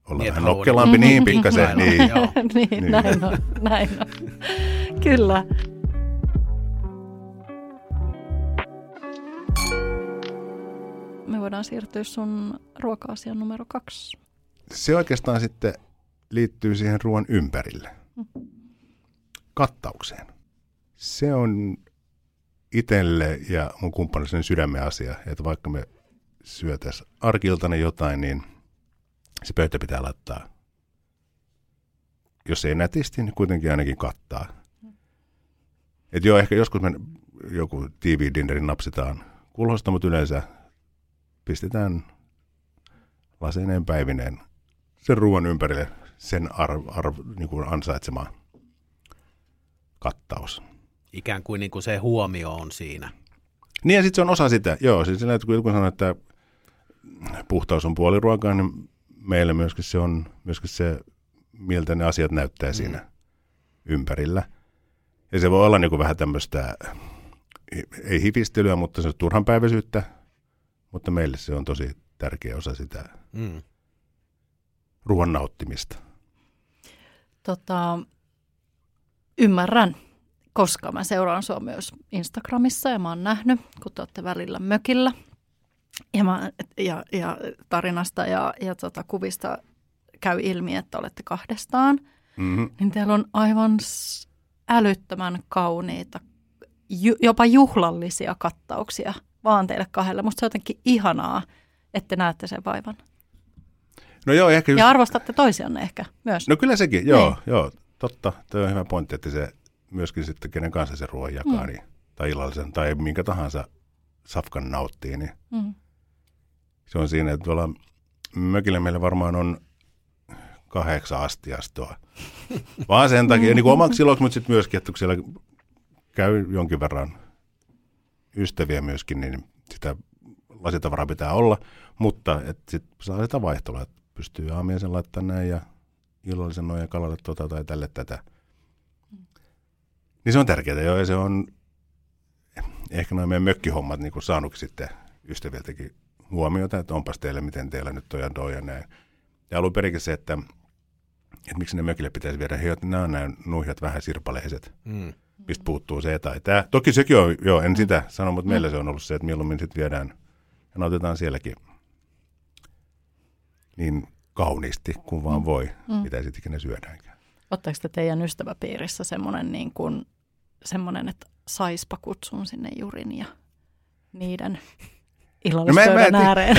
olla niin, vähän nokkelampi mm-hmm. niin pikkasen. Niin, niin, niin, näin on, näin on. Kyllä. Me voidaan siirtyä sun ruoka-asian numero kaksi. Se oikeastaan sitten liittyy siihen ruoan ympärille. Kattaukseen. Se on itselle ja mun kumppanille sydämen asia, että vaikka me syötäisiin arki-iltana jotain, niin se pöytä pitää laittaa. Jos ei nätisti, niin kuitenkin ainakin kattaa. Et joo, ehkä joskus me joku T V-dinnerin napsitaan kulhosta, mutta yleensä pistetään lasineen päivineen sen ruoan ympärille sen arv, arv, niin kuin ansaitsemaan. Kattaus. Ikään kuin, niin kuin se huomio on siinä. Niin ja sitten se on osa sitä. Joo, siis sillä, että kun joku sanoo, että puhtaus on puoli ruokaa, niin meillä myöskin se on myöskin se, miltä ne asiat näyttää mm. siinä ympärillä. Ja se voi olla niin kuin vähän tämmöistä, ei hifistelyä, mutta se on turhanpäiväisyyttä, mutta meille se on tosi tärkeä osa sitä mm. ruoan nauttimista. Tota... Ymmärrän, koska mä seuraan sua myös Instagramissa ja mä oon nähnyt, kun te ootte välillä mökillä ja, mä, ja, ja tarinasta ja, ja tota, kuvista käy ilmi, että olette kahdestaan, mm-hmm. niin teillä on aivan älyttömän kauniita, ju, jopa juhlallisia kattauksia vaan teille kahdella. Musta se on jotenkin ihanaa, että näette sen vaivan. No joo, ehkä just... Ja arvostatte toisianne ehkä myös. No kyllä sekin, joo, niin. joo. Totta, tuo on hyvä pointti, että se myöskin sitten, kenen kanssa se ruoan jakaa, mm. niin tai illallisen tai minkä tahansa safkan nauttii, niin mm. se on siinä, että tuolla mökillä meillä varmaan on kahdeksan astiastoa. Vaan sen takia, niin kuin omaksi iloksi, mutta sitten myöskin, että kun siellä käy jonkin verran ystäviä myöskin, niin sitä lasitavaraa pitää olla, mutta sitten saa sitä vaihtelua, että pystyy aamiaisen laittamaan näin ja illallisen noin ja kalalle tota tai tälle tätä. Niin se on tärkeää, joo, ja se on ehkä noin meidän mökkihommat niin kuin saanutkin sitten ystäviltäkin huomiota, että onpas teillä, miten teillä nyt on ja toi ja näin. Ja alun perikin se, että, että miksi ne mökille pitäisi viedä, he, nämä on nämä nuhjat vähän sirpaleiset, mm. mistä puuttuu se tai tämä. Toki sekin on, joo, en sitä sano, mutta meillä se on ollut se, että mieluummin sitten viedään ja nautitaan sielläkin niin kauniisti kuin vaan voi, mm. mitä sitten ikinä syödäänkään. Ottaako te teidän ystäväpiirissä semmoinen, niin kuin, semmoinen että saispa kutsun sinne Jurin ja niiden illallispöydän no ääreen?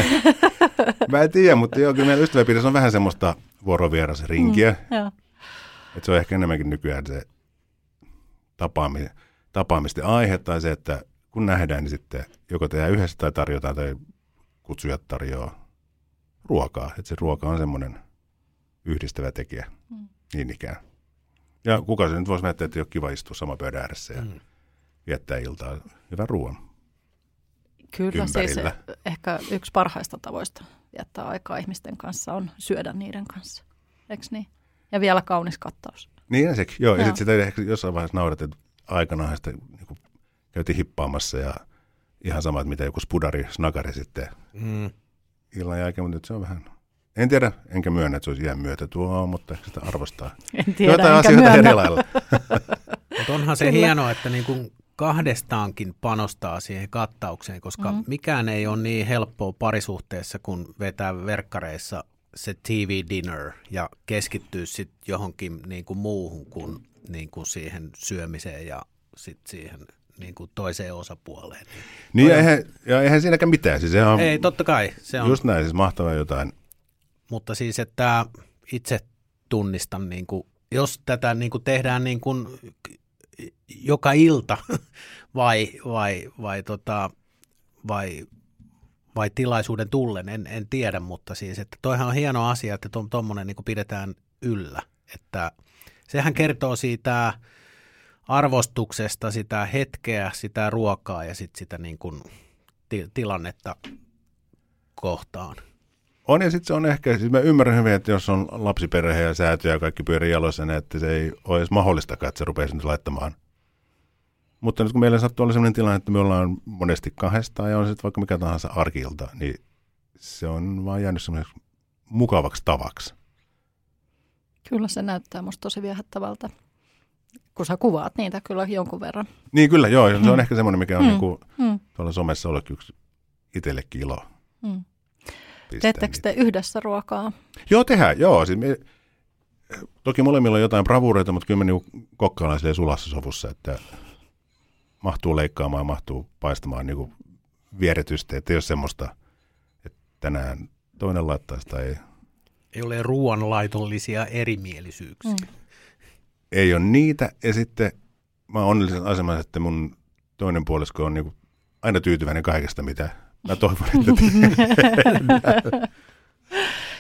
Mä en tiedä, mutta joo, kyllä meidän ystäväpiirissä on vähän semmoista vuorovierasrinkiä. Mm, että se on ehkä enemmänkin nykyään se tapaami, tapaamisten aihe tai se, että kun nähdään, niin sitten joko tehdään yhdessä tai tarjotaan tai kutsujat tarjoaa ruokaa. Että se ruoka on semmoinen yhdistävä tekijä. Mm. Niin ikään. Ja kuka se nyt voisi miettiä, että ei ole kiva istua sama pöydän ääressä ja mm. viettää iltaa hyvän ruoan Kyllä ympärillä. Siis ehkä yksi parhaista tavoista viettää aikaa ihmisten kanssa on syödä niiden kanssa. Eikö niin? Ja vielä kaunis kattaus. Niin sekin, joo. Ja sitten sitä ehkä jossain vaiheessa naudatte, että aikanaan sitä niin käytiin hippaamassa ja ihan sama, että mitä joku spudari, snagari sitten mm. illan jälkeen, mutta nyt se on vähän... En tiedä, enkä myönnä, että se olisi iän myötä tuo, mutta sitä arvostaa. En tiedä, jotain enkä myönnä. Eri lailla. Mutta onhan se hienoa, että niin kuin kahdestaankin panostaa siihen kattaukseen, koska mm-hmm. mikään ei ole niin helppoa parisuhteessa, kun vetää verkkareissa se T V-dinner ja keskittyy sitten johonkin niin kuin muuhun kuin, niin kuin siihen syömiseen ja sitten siihen... niin kuin toiseen osapuoleen. Niin ja eihän, ja eihän siinäkään mitään. Siis on, ei, totta kai. Se on. Just näin, siis mahtavaa jotain. Mutta siis, että itse tunnistan, niin kuin, jos tätä niin kuin tehdään niin kuin joka ilta vai, vai, vai, tota, vai, vai tilaisuuden tullen, en, en tiedä, mutta siis, että toihan on hieno asia, että tuommoinen niin kuin pidetään yllä. Että sehän kertoo siitä... arvostuksesta, sitä hetkeä, sitä ruokaa ja sitten sitä niin kuin til- tilannetta kohtaan. On ja sitten se on ehkä, siis mä ymmärrän hyvin, että jos on lapsiperhe ja säätyjä ja kaikki pyörii jaloissa, niin että se ei ole edes mahdollistakaan, että se rupeaisi nyt laittamaan. Mutta nyt kun meillä sattuu olla sellainen tilanne, että me ollaan monesti kahdestaan ja on sitten vaikka mikä tahansa arki-ilta, niin se on vaan jäänyt semmoiseksi mukavaksi tavaksi. Kyllä se näyttää musta tosi viehättävältä. Kun sä kuvaat niitä kyllä jonkun verran. Niin kyllä, joo. Se on mm. ehkä semmoinen, mikä on mm. niin kuin, mm. tuolla somessa ollut yksi itsellekin ilo. Mm. Teettekö te yhdessä ruokaa? Joo, tehdään, joo. Siis me, toki molemmilla on jotain bravuureita, mutta kyllä me niin kokkaillaan silleen sulassa sovussa, että mahtuu leikkaamaan ja mahtuu paistamaan niin kuin vieritystä. Että ei ole semmoista, että tänään toinen laittaisi tai... Ei ole ruoanlaitollisia erimielisyyksiä. Mm. Ei ole niitä, ja sitten mä oon onnellisen asemassa, että mun toinen puolisko on niinku aina tyytyväinen kaikesta, mitä mä toivon, että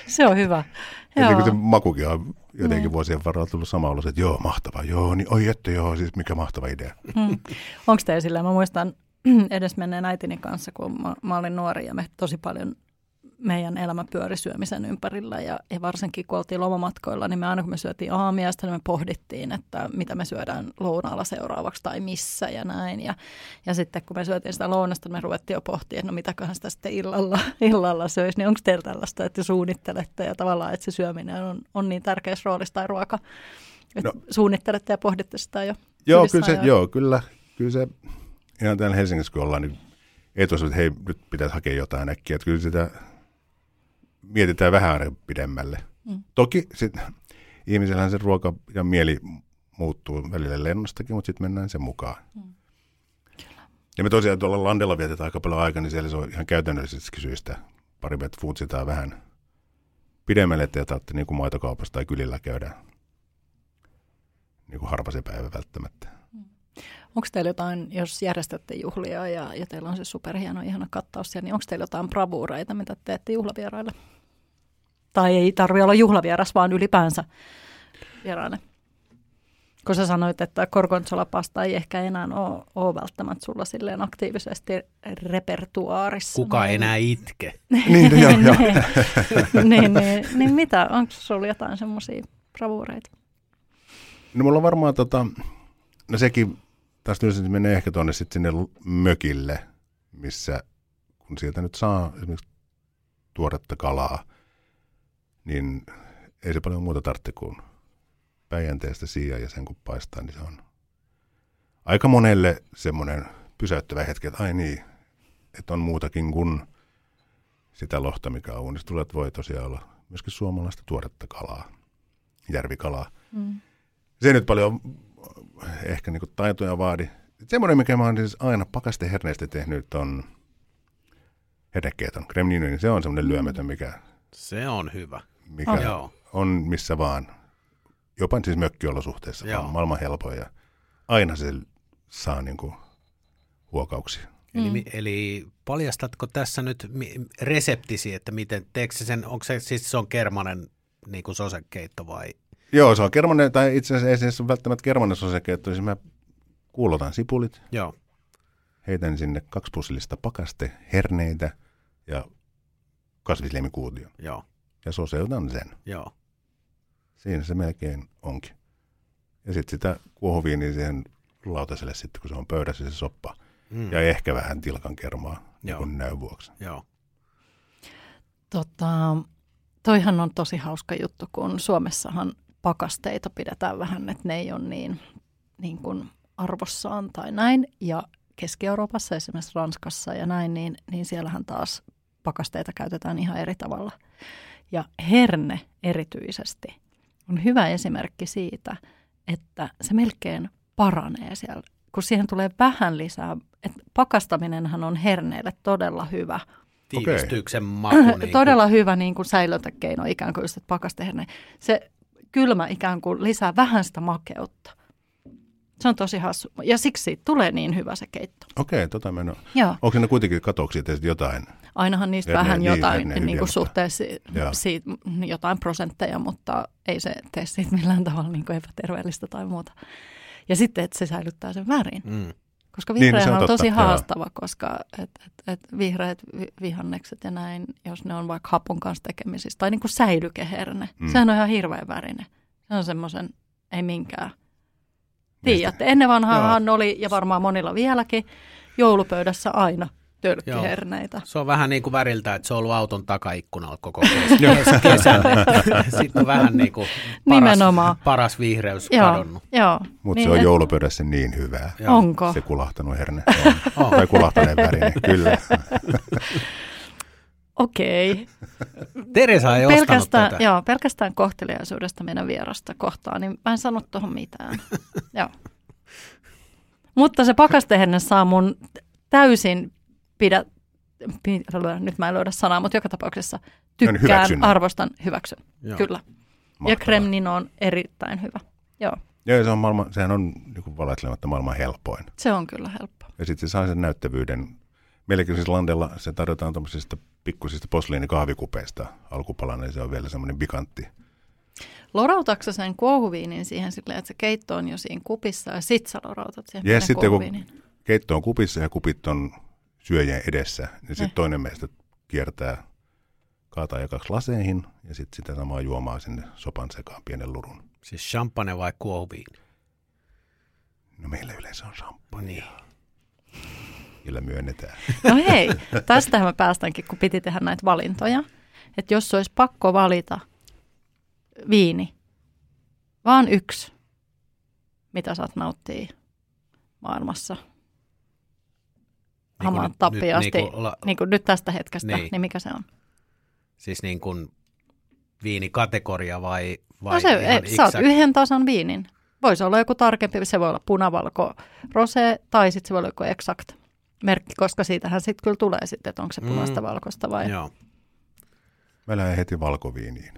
se on hyvä. Ja niin kuin se makukin on jotenkin mm. vuosien varrella tullut sama olo, että joo, mahtava, joo, niin oi että joo, siis mikä mahtava idea. Mm. Onko teillä sillä? Mä muistan edesmenneen äitini kanssa, kun mä, mä olin nuori, ja me tosi paljon... meidän elämä pyöri syömisen ympärillä ja, ja varsinkin kun oltiin lomamatkoilla, niin me aina kun me syötiin aamiaista, niin me pohdittiin, että mitä me syödään lounaalla seuraavaksi tai missä ja näin. Ja, ja sitten kun me syötiin sitä lounasta, niin me ruvettiin jo pohtimaan, että no mitäköhän sitä sitten illalla, illalla söisi, niin onko teillä tällaista, että suunnittelette ja tavallaan, että se syöminen on, on niin tärkeässä roolissa tai ruoka, että no, suunnittelette ja pohditte sitä jo. Joo, kyllä se, joo kyllä, kyllä se ihan täällä Helsingissä kun ollaan, niin ei tuossa, että hei nyt pitäisi hakea jotain äkkiä, että kyllä sitä... mietitään vähän aina pidemmälle. Mm. Toki sit, ihmisellähän se ruoka ja mieli muuttuu välillä lennostakin, mutta sitten mennään sen mukaan. Mm. Ja me tosiaan tuolla landella vietetään aika paljon aikaa, niin siellä se on ihan käytännöllisistä syistä. Pari meitä foodsitaan vähän pidemmälle, ettei tarvitse niin kuin maitokaupassa tai kylillä käydään niin kuin harva se päivä välttämättä. Mm. Onko teillä jotain, jos järjestätte juhlia ja, ja teillä on se superhieno, ihana kattaus siellä, niin onko teillä jotain bravuureita, mitä teette juhlavieraille? Tai ei tarvitse olla juhlavieras, vaan ylipäänsä vieraille. Kun sä sanoit, että gorgonzola-pasta ei ehkä enää ole, ole välttämättä sulla silleen aktiivisesti repertuaarissa. Kuka enää itke? Niin, joo, joo. niin, niin, niin mitä? Onko sulla jotain semmoisia bravuureita? No mulla on varmaan tota, no sekin, tästä nyt menee ehkä tuonne sitten sinne mökille, missä kun sieltä nyt saa esimerkiksi tuoretta kalaa, niin ei se paljon muuta tarvitse kuin Päijänteestä siian ja sen kun paistaa, niin se on aika monelle semmoinen pysäyttävä hetki, että ai niin, että on muutakin kuin sitä lohta, mikä on uunissa tulee, voi tosiaan olla myöskin suomalaista tuoretta kalaa, järvikalaa. Mm. Se ei nyt paljon ehkä niin kuin taitoja vaadi. Semmoinen, mikä mä oon siis aina pakasteherneistä tehnyt, on hernekeiton, kremlinin, se on semmoinen lyömätön, mikä... Se on hyvä. Mikä oh. on missä vaan. Jopa siis mökkiolosuhteissa, vaan maailman helpoin ja aina se saa niin kuin huokauksia. Mm. Eli, eli paljastatko tässä nyt reseptisi, että miten, teekö se sen, onko se siis se on kermanen niin kuin sosekeitto vai? Joo, se on kermanen, tai itse asiassa ei se ole välttämättä kermanen sosekeitto, siis mä kuulotan sipulit, joo. Heitän sinne kaksi pusillista pakaste, herneitä ja kasvisleimikuutio. Joo. Ja soseutan sen. Joo. Siinä se melkein onkin. Ja sitten sitä kuohuviiniä siihen lautaselle sitten, kun se on pöydässä se soppa. Mm. Ja ehkä vähän tilkan kermaa niin näyn vuoksi. Joo. Tota, toihan on tosi hauska juttu, kun Suomessahan pakasteita pidetään vähän, että ne ei ole niin, niin kuin arvossaan tai näin. Ja Keski-Euroopassa, esimerkiksi Ranskassa ja näin, niin, niin siellähän taas pakasteita käytetään ihan eri tavalla. Ja herne erityisesti on hyvä esimerkki siitä, että se melkein paranee siellä, kun siihen tulee vähän lisää. Että pakastaminenhan on herneelle todella hyvä. Tiivistyyksen maku. Niin todella hyvä niin kuin säilöntäkeino ikään kuin just, että pakasteherne. Se kylmä ikään kuin lisää vähän sitä makeutta. Se on tosi hassu. Ja siksi tulee niin hyvä se keitto. Okei, tota mä en ole. Joo. Onko ne kuitenkin katoksia teistä jotain? Ainahan niistä herne, vähän jotain niin, niin kuin suhteessa siitä, jotain prosentteja, mutta ei se tee siitä millään tavalla niin kuin epäterveellistä tai muuta. Ja sitten, että se säilyttää sen värin. Mm. Koska vihreä niin, on tosi haastava, koska et, et, et vihreät vihannekset ja näin, jos ne on vaikka hapun kanssa tekemisissä, tai niin kuin säilykeherne, mm. sehän on ihan hirveän värinen. Se on semmoisen, ei minkään. Tiedätte, ennen vanhaahan oli, ja varmaan monilla vieläkin, joulupöydässä aina tölkkiherneitä. Joo. Se on vähän niin kuin väriltä, että se on ollut auton takaikkunalla koko kesän. Sitten on vähän niin kuin paras, paras vihreys joo, kadonnut. Mutta niin, se on joulupöydässä niin hyvää. Joo. Onko? Se kulahtanut herne. On. Tai kulahtaneen värinen, kyllä. Okei. Teresa ei pelkästään, ostanut tätä. Joo, pelkästään kohteliaisuudesta meidän vierasta kohtaan, niin mä en sano tuohon mitään. Joo. Mutta se pakasteherne saa mun täysin pidä, pidä, nyt mä en löydä sanaa, mutta joka tapauksessa tykkään, hyväksyn. arvostan, hyväksyn. Joo. Kyllä. Mahtavaa. Ja kremlin on erittäin hyvä. Joo. Joo, se on maailman, sehän on niin valehtelematta maailman helpoin. Se on kyllä helppo. Ja sitten se saa sen näyttävyyden. Meilläkin siis landella se tarjotaan tuollaisista pikkuisista posliinikahvikupeista alkupalana, ja se on vielä semmoinen pikantti. Lorautatko sen kuohuviinin siihen silleen, että se keitto on jo siinä kupissa, ja sit sä lorautat siihen ja sitten kuohuviinin? Kun keitto on kupissa ja kupit on syöjien edessä, niin sitten toinen meistä kiertää, kaataa jakaksi laseihin, ja sitten sitä samaa juomaa sinne sopan sekaan pienen lurun. Siis champagne vai kuohuviini? No meillä yleensä on champagne. Niin. Kyllä myönnetään. No hei, tästähän mä päästäänkin, kun piti tehdä näitä valintoja. Että jos olisi pakko valita viini, vaan yksi, mitä saat nauttia maailmassa niin hamaan tappiin asti, niin kuin, la... niin kuin nyt tästä hetkestä, niin, niin mikä se on? Siis niin kuin viinikategoria vai, vai no se, ihan iksäkin? Saat yhden tasan viinin. Voisi olla joku tarkempi, se voi olla punavalko rosé tai sitten se voi olla joku eksakt merkki, koska siitähän sitten kyllä tulee sitten, että onko se punaista mm. valkoista vai... Joo. Mä lähden heti valkoviiniin.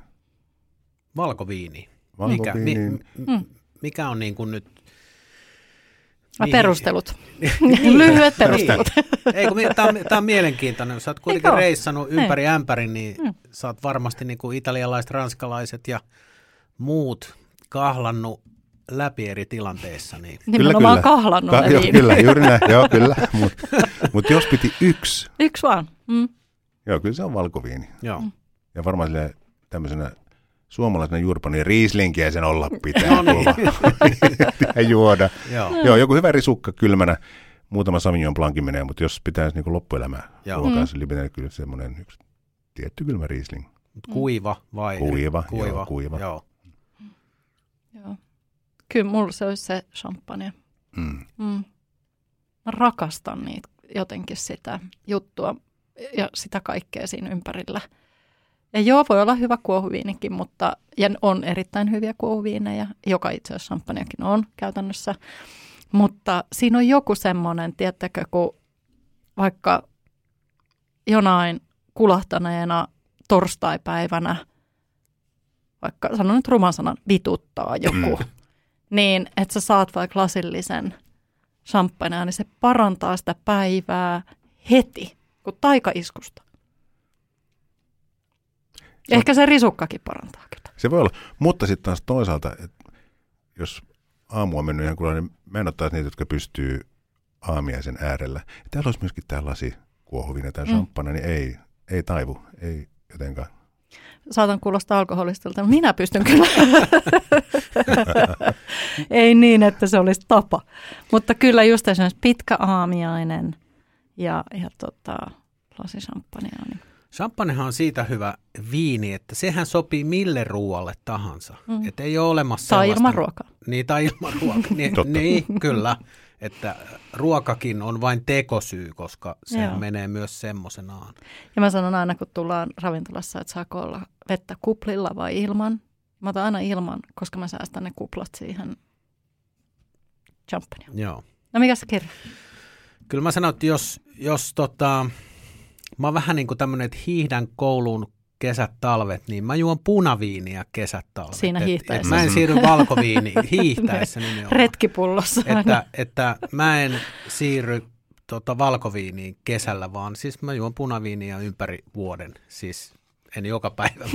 Valkoviiniin? Valkoviiniin. Mikä, mi, m, mm. mikä on niin kuin nyt... Niin. Perustelut. Niin. Lyhyet perustelut. Niin. Tämä on mielenkiintoinen. Sä oot kuitenkin Eikö? reissannut ympäri Ei. ämpäri, niin mm. sä oot varmasti niin kuin italialaiset, ranskalaiset ja muut kahlannut läpi eri tilanteissa. Niin. Nimenomaan kyllä, kyllä. kahlannut. Ka- jo, kyllä, juuri näin. Joo, kyllä. Mutta mut jos piti yksi. Yksi vaan. Mm. Joo, kyllä se on valkoviini. Joo. Mm. Ja varmaan silleen tämmöisenä suomalaisena juurpa, niin riislinkiä sen olla pitää tulla ja juoda. Joo. Joo, joku hyvä risukka kylmänä. Muutama Sauvignon Blancin menee, mutta jos pitäisi niin kuin loppuelämää ruokaa, mm. niin pitää kyllä semmoinen yksi tietty kylmä riisling. Kuiva vai? Kuiva, kuiva. Joo, kuiva. Joo. Joo. Kyllä mulla se olisi se champagne. Mm. Mm. Mä rakastan niitä jotenkin sitä juttua ja sitä kaikkea siinä ympärillä. Ja joo, voi olla hyvä kuohuviinikin, mutta, ja on erittäin hyviä kuohuviinejä, joka itse asiassa champagnekin on käytännössä. Mutta siinä on joku semmoinen, tiedättekö, kun vaikka jonain kulahtaneena torstaipäivänä, vaikka sanon nyt ruman sanan, vituttaa joku, mm. niin että sä saat vaikka lasillisen champagnea, niin se parantaa sitä päivää heti, kun taikaiskusta. Se on, ehkä se risukkakin parantaa kyllä. Se voi olla, mutta sitten taas toisaalta, että jos aamu on mennyt ihan kuulla, niin mä en ottaisi niitä, jotka pystyy aamiaisen äärellä. Ja täällä olisi myöskin tämä lasi kuohuviina tai mm. champagne, niin ei, ei taivu, ei jotenkaan. Saatan kuulostaa alkoholistilta, mutta minä pystyn kyllä. Ei niin, että se olisi tapa. Mutta kyllä just esimerkiksi pitkä aamiainen ja, ja tota, lasi champagnea niin. Champagnehan on siitä hyvä viini, että sehän sopii mille ruoalle tahansa. Mm. Että ei ole olemassa tai sellaista. Tai ilman ruokaa. Niin, tai ilman ruokaa. Niin, niin, kyllä. Että ruokakin on vain tekosyy, koska se Joo. menee myös semmoisenaan. Ja mä sanon aina, kun tullaan ravintolassa, että saako olla vettä kuplilla vai ilman. Mä otan aina ilman, koska mä säästän ne kuplat siihen champagneen. Joo. No mikä se kirja? Kyllä mä sanon, että jos, jos tota... Mä oon vähän niin kuin tämmöinen, että hiihdän kouluun kesät, talvet, niin mä juon punaviiniä kesät, talvet. Siinä hiihtäessä. Et, et mä en siirry valkoviiniin hiihtäessä nimenomaan. Retkipullossa. Että, että mä en siirry tota, valkoviiniin kesällä, vaan siis mä juon punaviiniä ympäri vuoden. Siis en joka päivä,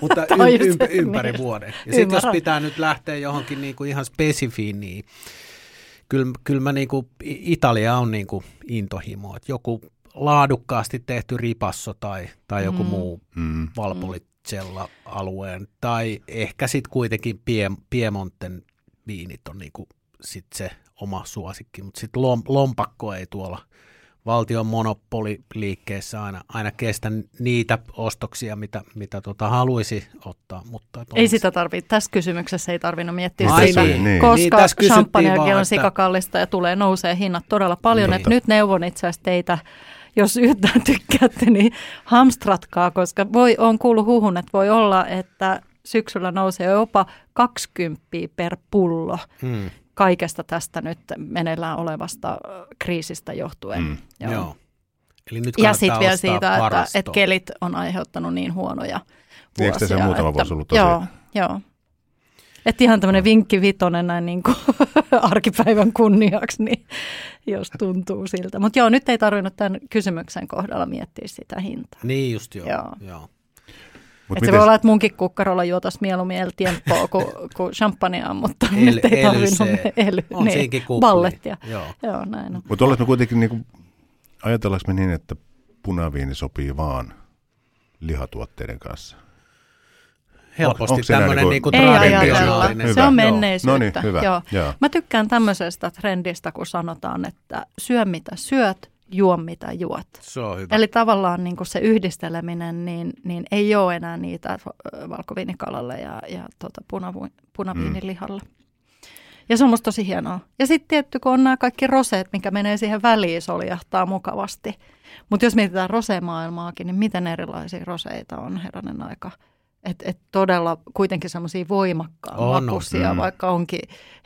mutta y- ymp- ympäri vuoden. Ja sitten jos pitää nyt lähteä johonkin niin kuin ihan spesifiin, niin kyllä, kyllä mä niin kuin, Italia on niin kuin intohimo, että joku laadukkaasti tehty ripasso tai, tai joku mm. muu mm. Valpolicella-alueen. Tai ehkä sitten kuitenkin Piemonten viinit on niinku sit se oma suosikki. Mutta sitten lompakko ei tuolla valtion monopoliliikkeessä aina, aina kestä niitä ostoksia, mitä, mitä tota haluaisi ottaa. Mutta ei sitä tarvitse. Tässä kysymyksessä ei tarvinnut miettiä Ai, sitä, niin. koska niin, champagneakin on sikakallista ja tulee nousee hinnat todella paljon. Niin. Et nyt neuvon itse asiassa teitä. Jos yhtään tykkäätte, niin hamstratkaa, koska voi, on kuullut huhun, että voi olla, että syksyllä nousee jopa kaksikymmentä per pullo hmm. kaikesta tästä nyt meneillään olevasta kriisistä johtuen. Hmm. Joo. Joo. Eli nyt ja sitten vielä siitä, että, että kelit on aiheuttanut niin huonoja vuosia. Eikö tässä muutama vuosi ollut tosiaan? Joo, joo. Että ihan tämmöinen vinkki vitonen näin niin kuin arkipäivän kunniaksi, niin jos tuntuu siltä. Mutta joo, nyt ei tarvinnut tämän kysymyksen kohdalla miettiä sitä hintaa. Niin just joo. joo. joo. Että se voi olla, että munkin kukkarolla juotaisiin mieluummin el tiempoa kuin ku champagnea, mutta el, nyt ei tarvinnut ely. On niin, siinkin kuppi. Ballettia. Joo. joo, näin on. Mutta ollaanko me kuitenkin, niin kuin, ajatellaanko me niin, että punaviini sopii vaan lihatuotteiden kanssa? Helposti tämmöinen niinku traditionaalinen. Se on menneisyyttä. No niin, hyvä. Joo. Joo. Mä tykkään tämmöisestä trendistä, kun sanotaan, että syö mitä syöt, juo mitä juot. Se on hyvä. Eli tavallaan niinku se yhdisteleminen, niin, niin ei ole enää niitä valkoviinikalalle ja, ja tota punavu- punaviinilihalla. Mm. Ja se on musta tosi hienoa. Ja sitten tietty, kun on nämä kaikki roseet, mikä menee siihen väliin, soljahtaa mukavasti. Mutta jos mietitään rosemaailmaakin, niin miten erilaisia roseita on herranen aika. Että et todella kuitenkin semmoisia voimakkaan makuisia, mm. vaikka onkin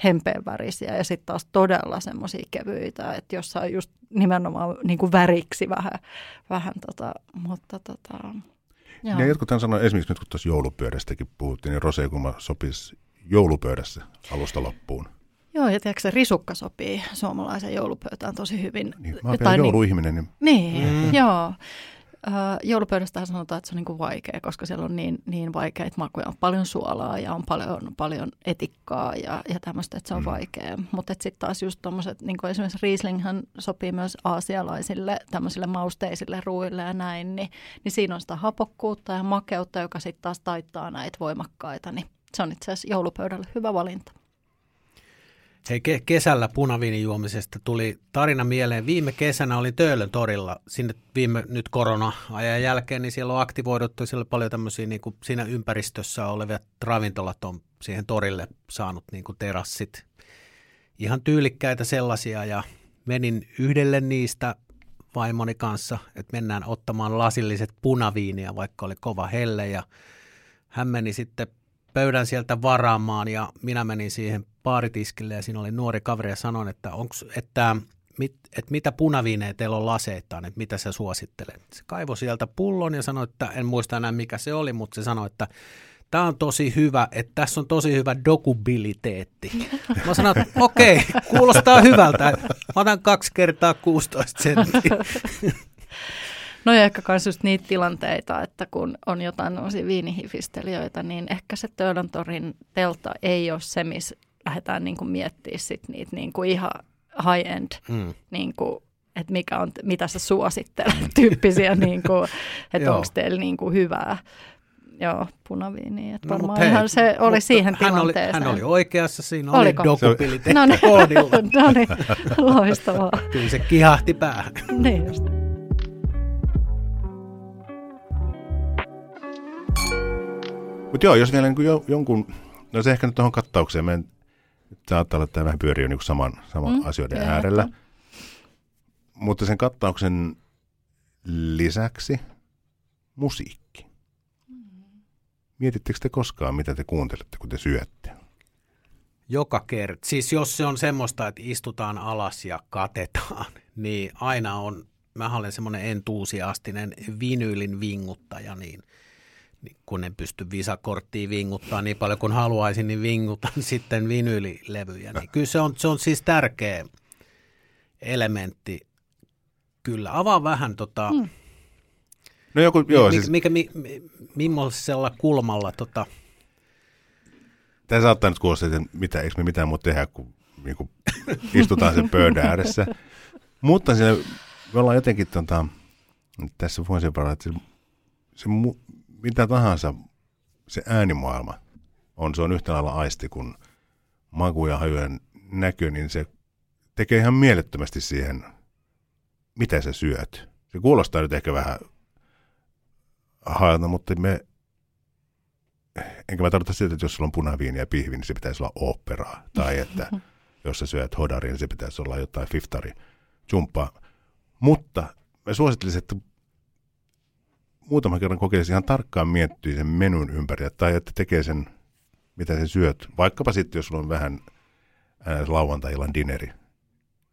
hempeänvärisiä ja sitten taas todella semmoisia kevyitä, että jossain just nimenomaan niin kuin väriksi vähän, vähän tota, mutta tota, joo. Ja jotkut tämän sanoo, esimerkiksi nyt kun tuossa joulupöydästäkin puhuttiin, niin roseekulma sopisi joulupöydässä alusta loppuun. Joo, ja tiedätkö se risukka sopii suomalaisen joulupöytään tosi hyvin. Niin, mä oon vielä jouluihminen. Niin, niin mm. joo. Joulupöydästähän sanotaan, että se on niin kuin vaikea, koska siellä on niin, niin vaikeita makuja. On paljon suolaa ja on paljon, paljon etikkaa ja, ja tämmöistä, että se on mm. vaikea. Mutta sitten taas just tommoset, niin kuin esimerkiksi Rieslinghän sopii myös aasialaisille tämmöisille mausteisille ruuille ja näin, niin, niin siinä on sitä hapokkuutta ja makeutta, joka sitten taas taittaa näitä voimakkaita. Niin se on itse asiassa joulupöydälle hyvä valinta. Hei, ke- kesällä punaviinin juomisesta tuli tarina mieleen. Viime kesänä olin Töölön torilla, sinne viime nyt korona-ajan jälkeen, niin siellä on aktivoiduttu, siellä on paljon tämmöisiä niin kuin siinä ympäristössä olevat ravintolat on siihen torille saanut niin kuin terassit. Ihan tyylikkäitä sellaisia, ja menin yhdelle niistä vaimoni kanssa, että mennään ottamaan lasilliset punaviinia, vaikka oli kova helle, ja hän meni sitten pöydän sieltä varaamaan, ja minä menin siihen baaritiskille, ja siinä oli nuori kaveri, ja sanoin, että, onks, että, mit, että mitä punaviinejä teillä on laseittain, että mitä sä suosittelet. Se kaivoi sieltä pullon ja sanoi, että en muista enää mikä se oli, mutta se sanoi, että tämä on tosi hyvä, että tässä on tosi hyvä dokubiliteetti. Mä sanoin, että okei, okay, kuulostaa hyvältä. Mä otan kaksi kertaa kuusitoista senttiä. No ja ehkä myös just niitä tilanteita, että kun on jotain viinihifistelijöitä, niin ehkä se Töölön torin teltta ei ole se, missä lähdetään niinku miettimään sit niitä niinku ihan high-end, mm. niinku, että mikä on, mitä sä suosittelet tyyppisiä, niinku, että onko teillä niinku hyvää. Joo, punaviiniä. No, varmaan hei, ihan se oli siihen tilanteeseen. Hän oli oikeassa, siinä oli Oliko? dokubiliteetti no niin, koodilla. No niin, loistavaa. Kyllä se kihahti päähän. Niin just. Mutta joo, jos vielä niin jo, jonkun, no se ehkä nyt tuohon kattaukseen, meidän saattaa olla, että tämä vähän pyörii niin saman, saman mm, asioiden jäätä. äärellä. Mutta sen kattauksen lisäksi musiikki. Mietittekö te koskaan, mitä te kuuntelette, kun te syötte? Joka kerta. Siis jos se on semmoista, että istutaan alas ja katetaan, niin aina on, mä olen semmoinen entuusiastinen vinyylin vinguttaja, niin kun en pysty visakorttia vinguttaa niin paljon kuin haluaisin, niin vingutan sitten vinyylilevyjä. Niin kyllä se on, se on siis tärkeä elementti. Kyllä, avaa vähän tota, mm. no joku, joo, mi, siis, mikä, mi, mi, millaisella kulmalla tota. Tämä saattaa nyt kuulostaa, että mitä, eikö me mitään muuta tehdä, kun niin istutaan sen pöydän ääressä. Mutta siinä, me ollaan jotenkin tota, tässä vuosien varrella, että se, se mu, mitä tahansa se äänimaailma on, se on yhtä lailla aisti kuin maku ja hajujen näkö, niin se tekee ihan mielettömästi siihen, mitä sä syöt. Se kuulostaa nyt ehkä vähän hajalta, mutta me, enkä mä tarkoita sitä, että jos sulla on punaviini ja pihvi, niin se pitäisi olla oopperaa. Tai että jos sä syöt hodariin, niin se pitäisi olla jotain fiftari jumppaa. Mutta mä suosittelisin, että muutaman kerran kokeilisi ihan tarkkaan miettiä sen menun ympärillä, tai että tekee sen, mitä sen syöt. Vaikkapa sitten, jos sulla on vähän äh, lauantai-illan dineri,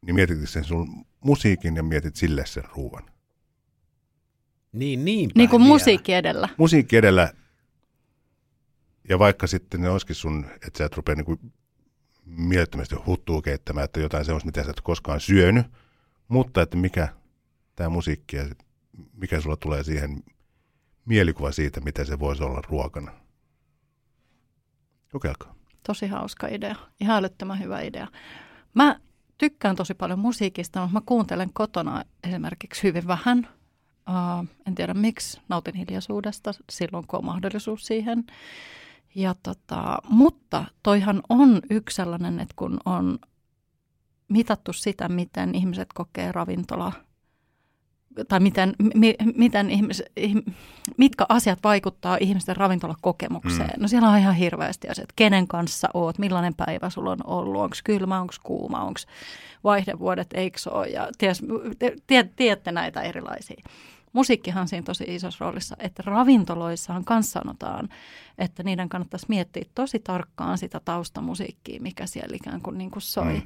niin mietit sen sun musiikin ja mietit sille sen ruuan. Niin, niin. Niin kuin musiikki edellä. Musiikki edellä. Ja vaikka sitten ne olisikin sun, että sä et rupea niin kuin mielettömästi huttua keittämään, että jotain sellaista, mitä sä et koskaan syönyt, mutta että mikä tämä musiikki ja mikä sulla tulee siihen mielikuva siitä, mitä se voisi olla ruokana. Kokeilkaa. Tosi hauska idea. Ihan älyttömän hyvä idea. Mä tykkään tosi paljon musiikista, mutta mä kuuntelen kotona esimerkiksi hyvin vähän. Uh, en tiedä miksi. Nautin hiljaisuudesta silloin, kun on mahdollisuus siihen. Ja tota, mutta toihan on yksi sellainen, että kun on mitattu sitä, miten ihmiset kokee ravintola. Tai miten, mi, miten ihmis, mitkä asiat vaikuttaa ihmisten ravintolakokemukseen. Mm. No siellä on ihan hirveästi asioita. Kenen kanssa oot, millainen päivä sulla on ollut, onko kylmä, onko kuuma, onko vaihdevuodet, eikö ole. Ja ties, tie, tiedätte näitä erilaisia. Musiikkihan siinä tosi isossa roolissa, että ravintoloissaan kanssa sanotaan, että niiden kannattaisi miettiä tosi tarkkaan sitä taustamusiikkia, mikä siellä ikään kuin, niin kuin soi. Mm.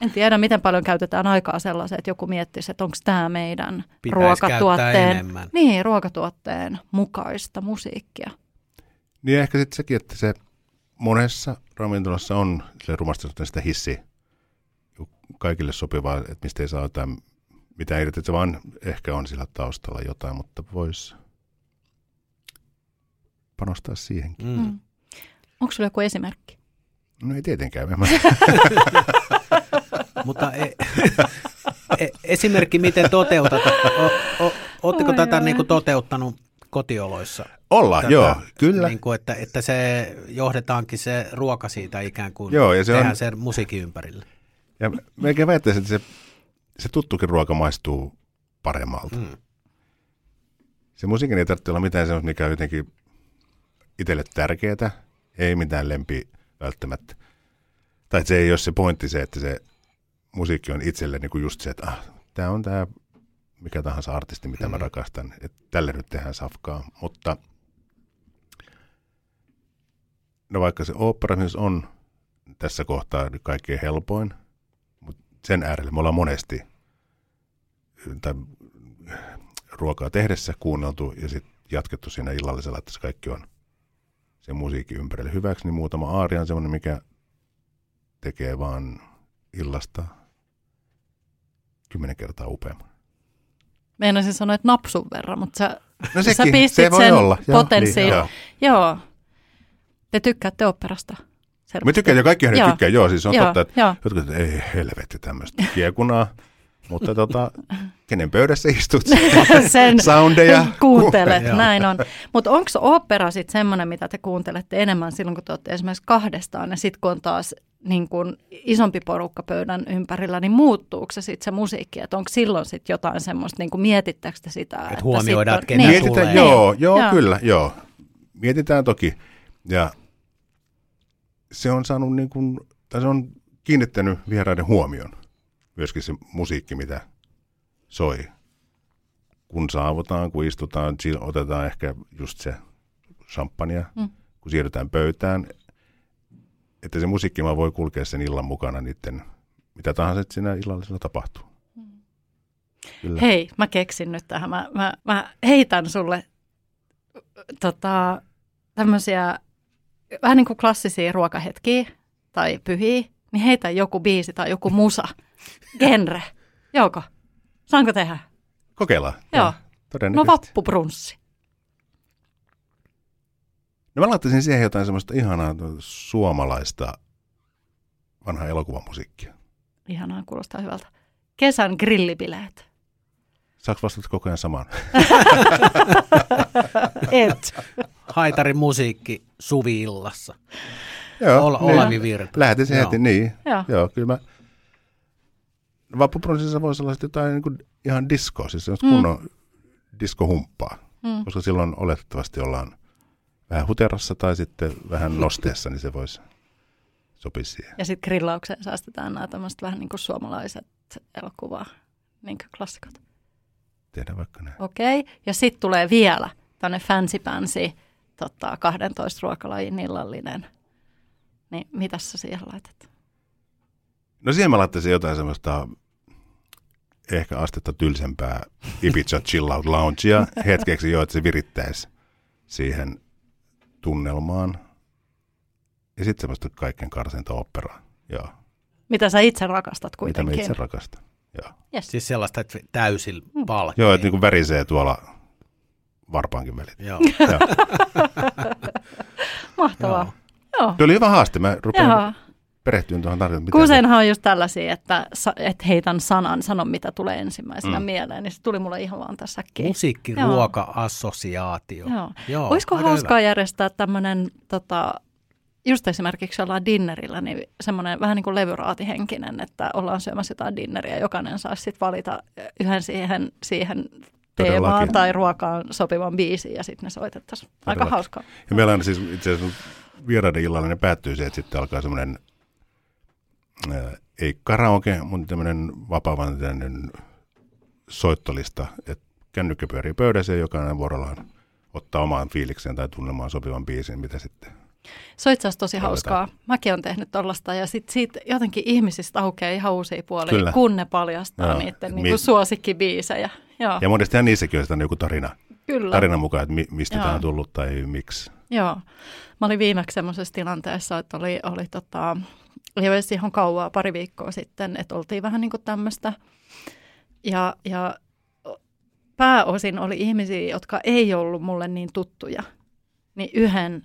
En tiedä, miten paljon käytetään aikaa sellaiseen, että joku miettisi, että onko tämä meidän ruokatuotteen, niin, ruokatuotteen mukaista musiikkia. Niin ehkä sitten sekin, että se monessa ravintolassa on rumastettuna sitä hissiä kaikille sopivaa, että mistä ei saa jotain mitään irti, että se vaan ehkä on sillä taustalla jotain, mutta voisi panostaa siihenkin. Mm. Onko sulla joku esimerkki? No ei tietenkään. Mutta e- e- esimerkki, miten toteutata. Oletteko tätä niin kuin toteuttanut kotioloissa? Olla, tätä, joo, kyllä. Niin kuin, että, että se johdetaankin se ruoka siitä ikään kuin, joo, ja se tehdään on... sen musiikin ympärille. Ja melkein väittäisin, että se, se tuttukin ruoka maistuu paremmalta. Mm. Se musiikin ei tarvitse olla mitään sellaista, mikä on jotenkin itselle tärkeää, ei mitään lempi välttämättä. Tai se ei ole se pointti se, että se musiikki on itselle niin kuin just se, että ah, tämä on tämä mikä tahansa artisti, mitä mä rakastan, että tälle nyt tehdään safkaa. Mutta no vaikka se ooppera on tässä kohtaa kaikkein helpoin, mutta sen äärellä me ollaan monesti tai ruokaa tehdessä kuunneltu ja sitten jatkettu siinä illallisella, että se kaikki on se musiikin ympärille hyväksi, niin muutama aaria on semmoinen, mikä tekee vaan illasta kymmenen kertaa upeamman. Meinasin sanoa, että napsun verran, mutta sä, no sekin, sä pistit se voi sen olla. Potenssiin. Joo, niin, joo. joo. Te tykkäätte oopperasta. Me tykkään, ja kaikkihan ne tykkää, joo, siis on joo, totta, että joo. Jotkut, että ei helvetti tämmöistä kiekunaa, mutta tota, kenen pöydässä istut? Sen soundeja kuuntelet, kuuntelet. näin on. Mutta onko ooppera sitten semmoinen, mitä te kuuntelette enemmän silloin, kun te olette esimerkiksi kahdestaan, ja sitten kun on taas niin kun isompi porukka pöydän ympärillä, niin muuttuuko se sitten se musiikki? Että onko silloin sitten jotain semmoista, niin kun mietittääkö te sitä? Et että huomioidaan, että kenellä niin. tulee. Joo, joo, joo, kyllä, joo. Mietitään toki, ja... Se on saanut niin kuin, tai se on kiinnittänyt vieraiden huomion, myöskin se musiikki, mitä soi. Kun saavutaan, kun istutaan, otetaan ehkä just se champagnea, mm. kun siirrytään pöytään. Että se musiikki vaan voi kulkea sen illan mukana niiden, mitä tahansa siinä illallisella tapahtuu. Mm. Hei, mä keksin nyt tähän. Mä, mä, mä heitän sulle tota, tämmöisiä... Vähän niin kuin klassisia ruokahetkiä tai pyhiä, niin heitä joku biisi tai joku musa, genre. Jouko, saanko tehdä? Kokeillaan. Joo. No vappubrunssi. No mä laittaisin siihen jotain semmoista ihanaa suomalaista vanhaa elokuvamusiikkia. Ihanaa, kuulostaa hyvältä. Kesän grillibileet. Saanko vastata koko ajan samaan? Et. Haitarin musiikki suvi-illassa. Joo. Ola, niin. Olavi Virta. Lähetin se heti, niin. Joo. Joo, kyllä mä... Vappupronssissa voisi olla jotain niin kuin ihan diskoa, siis mm. kunnon diskohumppaa. Mm. Koska silloin oletettavasti ollaan vähän huterassa tai sitten vähän nosteessa, niin se voisi sopia siihen. Ja sitten grillaukseen saastetaan nämä tämmöiset vähän niin kuin suomalaiset elokuvaa, niin kuin klassikot. Tehdään vaikka näin. Okei, okay. Ja sitten tulee vielä tämmöinen fancy fancy tota, kahdentoista ruokalajin illallinen. Niin mitäs sä siihen laitat? No siihen mä laittaisin jotain semmoista ehkä astetta tylsempää Ibiza Chill Out Loungea hetkeksi jo, että se virittäisi siihen tunnelmaan. Ja sitten semmoista kaikkein karsinta oopperaa. Joo. Mitä sä itse rakastat kuitenkin. Mitä mä itse rakastan. Yes. Siis sellaista, että täysin mm. valkeaa. Joo, että niin kuin värisee tuolla varpaankin välit. Joo. Joo. Mahtavaa. Joo. Tuo oli hyvä haaste. Mä rupean perehtyyn tuohon tarjoon. Useinhan on just tällaisia, että, että heitän sanan, sanon mitä tulee ensimmäisenä mm. mieleen. Niin se tuli mulle ihan vaan tässäkin. Musiikki, ruoka, assosiaatio. Joo. Joo. Olisiko hauskaa hyvä. Järjestää tämmöinen, tota, just esimerkiksi ollaan dinnerillä, niin semmoinen vähän niin kuin levyraatihenkinen, että ollaan syömässä jotain dinneriä. Jokainen saisi sitten valita yhden siihen, siihen teemaan tai ruokaan sopivan biisin ja sitten ne soitettaisiin. Aika Todellakin. Hauskaa. Ja meillä on siis itse asiassa vieraiden illalla ne päättyy se, että sitten alkaa semmoinen, ei karaoke, mutta tämmöinen vapaavan soittolista, että kännykkä pyörii pöydässä ja jokainen vuorollaan ottaa omaan fiilikseen tai tunnelmaan sopivan biisin, mitä sitten... Se on itse asiassa tosi hauskaa. Mäkin olen tehnyt tollaista ja sitten siitä jotenkin ihmisistä aukeaa ihan uusia puolia, Kyllä. kun ne paljastaa no, niiden niinku mi- suosikkibiisejä. Joo. Ja monestihan niissäkin on sitä joku tarina, tarina mukaan, että mi- mistä Joo. tämä on tullut tai miksi. Joo. Mä olin viimeksi semmoisessa tilanteessa, että oli, oli tota, ei ole ihan kauaa, pari viikkoa sitten, että oltiin vähän niin kuin tämmöistä. Ja, ja pääosin oli ihmisiä, jotka ei ollut mulle niin tuttuja, niin yhden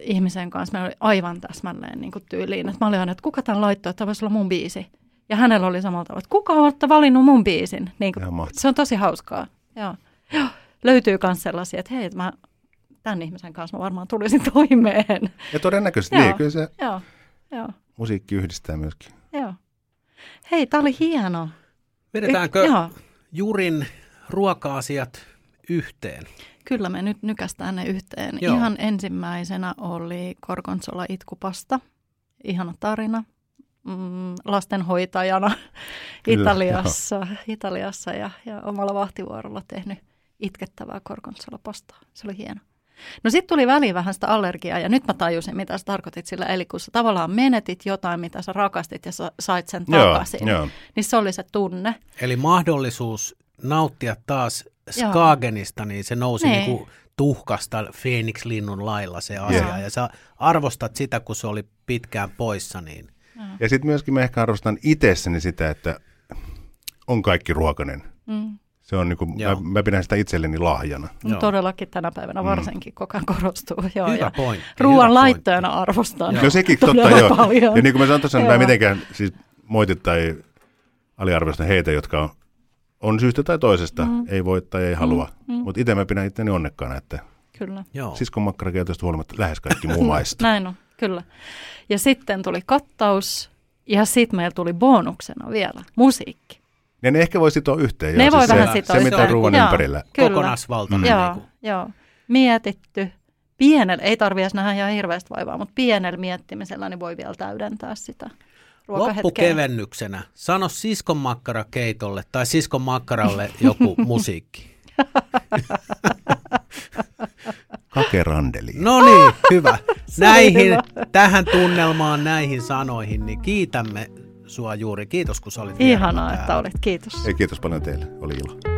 ihmisen kanssa meillä oli aivan täsmälleen niin kuin tyyliin. Että mä olin aina, että kuka tämän laittoi, että tämä voisi olla mun biisi. Ja hänellä oli samalla tavalla, että kuka on valinnut mun biisin. Niin kuin, se on tosi hauskaa. Joo. Joo. Löytyy myös sellaisia, että hei, mä tämän ihmisen kanssa mä varmaan tulisin toimeen. Ja todennäköisesti, niin kyllä se joo, joo. musiikki yhdistää myöskin. Joo. Hei, tää oli hieno. Vedetäänkö y- Jurin ruoka-asiat yhteen? Kyllä me nyt nykästään ne yhteen. Joo. Ihan ensimmäisenä oli gorgonzola itkupasta. Ihana tarina. Mm, lastenhoitajana kyllä, Italiassa, joo. Italiassa ja, ja omalla vahtivuorolla tehnyt itkettävää gorgonzolapastaa. Se oli hieno. No sitten tuli väliin vähän sitä allergiaa ja nyt mä tajusin, mitä sä tarkoitit sillä. Eli kun sä tavallaan menetit jotain, mitä sä rakastit ja sä sait sen takaisin, joo, joo. niin se oli se tunne. Eli mahdollisuus nauttia taas Skagenista, joo. niin se nousi niin. Niin kuin tuhkasta Phoenix-linnun lailla se asia. Joo. Ja sä arvostat sitä, kun se oli pitkään poissa. Niin. Ja sitten myöskin mä ehkä arvostan itsessäni sitä, että on kaikki ruokainen. Mm. Se on niin kuin, mä, mä pidän sitä itselleni lahjana. No, todellakin tänä päivänä varsinkin mm. koko ajan korostuu. Joo, hyvä pointti. Ruoan laittajana arvostaa. No sekin totta joo. Paljon. Ja niin kuin mä sanon tuossa, niin mä mitenkään siis moitit tai aliarvoista heitä, jotka on, on syystä tai toisesta. Mm. Ei voi tai ei halua. Mm. Mm. Mutta itse mä pidän itteni onnekkaana, että kyllä. siskon makkarakeitosta huolimatta lähes kaikki muu maista. Näin on, kyllä. Ja sitten tuli kattaus ja sitten meillä tuli bonuksena vielä musiikki. Ja ne ehkä voi sitoa yhteen. Ne joo, voi siis vähän se, sitoa se, yhteen. Se, mitä ruoan ympärillä. Kokonaisvaltainen. Mm. Joo, niin joo. Mietitty. Pienellä, ei tarvitse nähdä ihan hirveästi vaivaa, mutta pienellä miettimisellä niin voi vielä täydentää sitä ruokahetkeä. Loppukevennyksenä. Sano siskon makkarakeitolle tai siskon makkaralle joku musiikki. Kakerandeliin. No niin, hyvä. Näihin, hyvä. Tähän tunnelmaan, näihin sanoihin, niin kiitämme sua Juri. Kiitos, kun sä olit. Ihanaa, että olit. Kiitos. Ei, kiitos paljon teille. Oli ilo.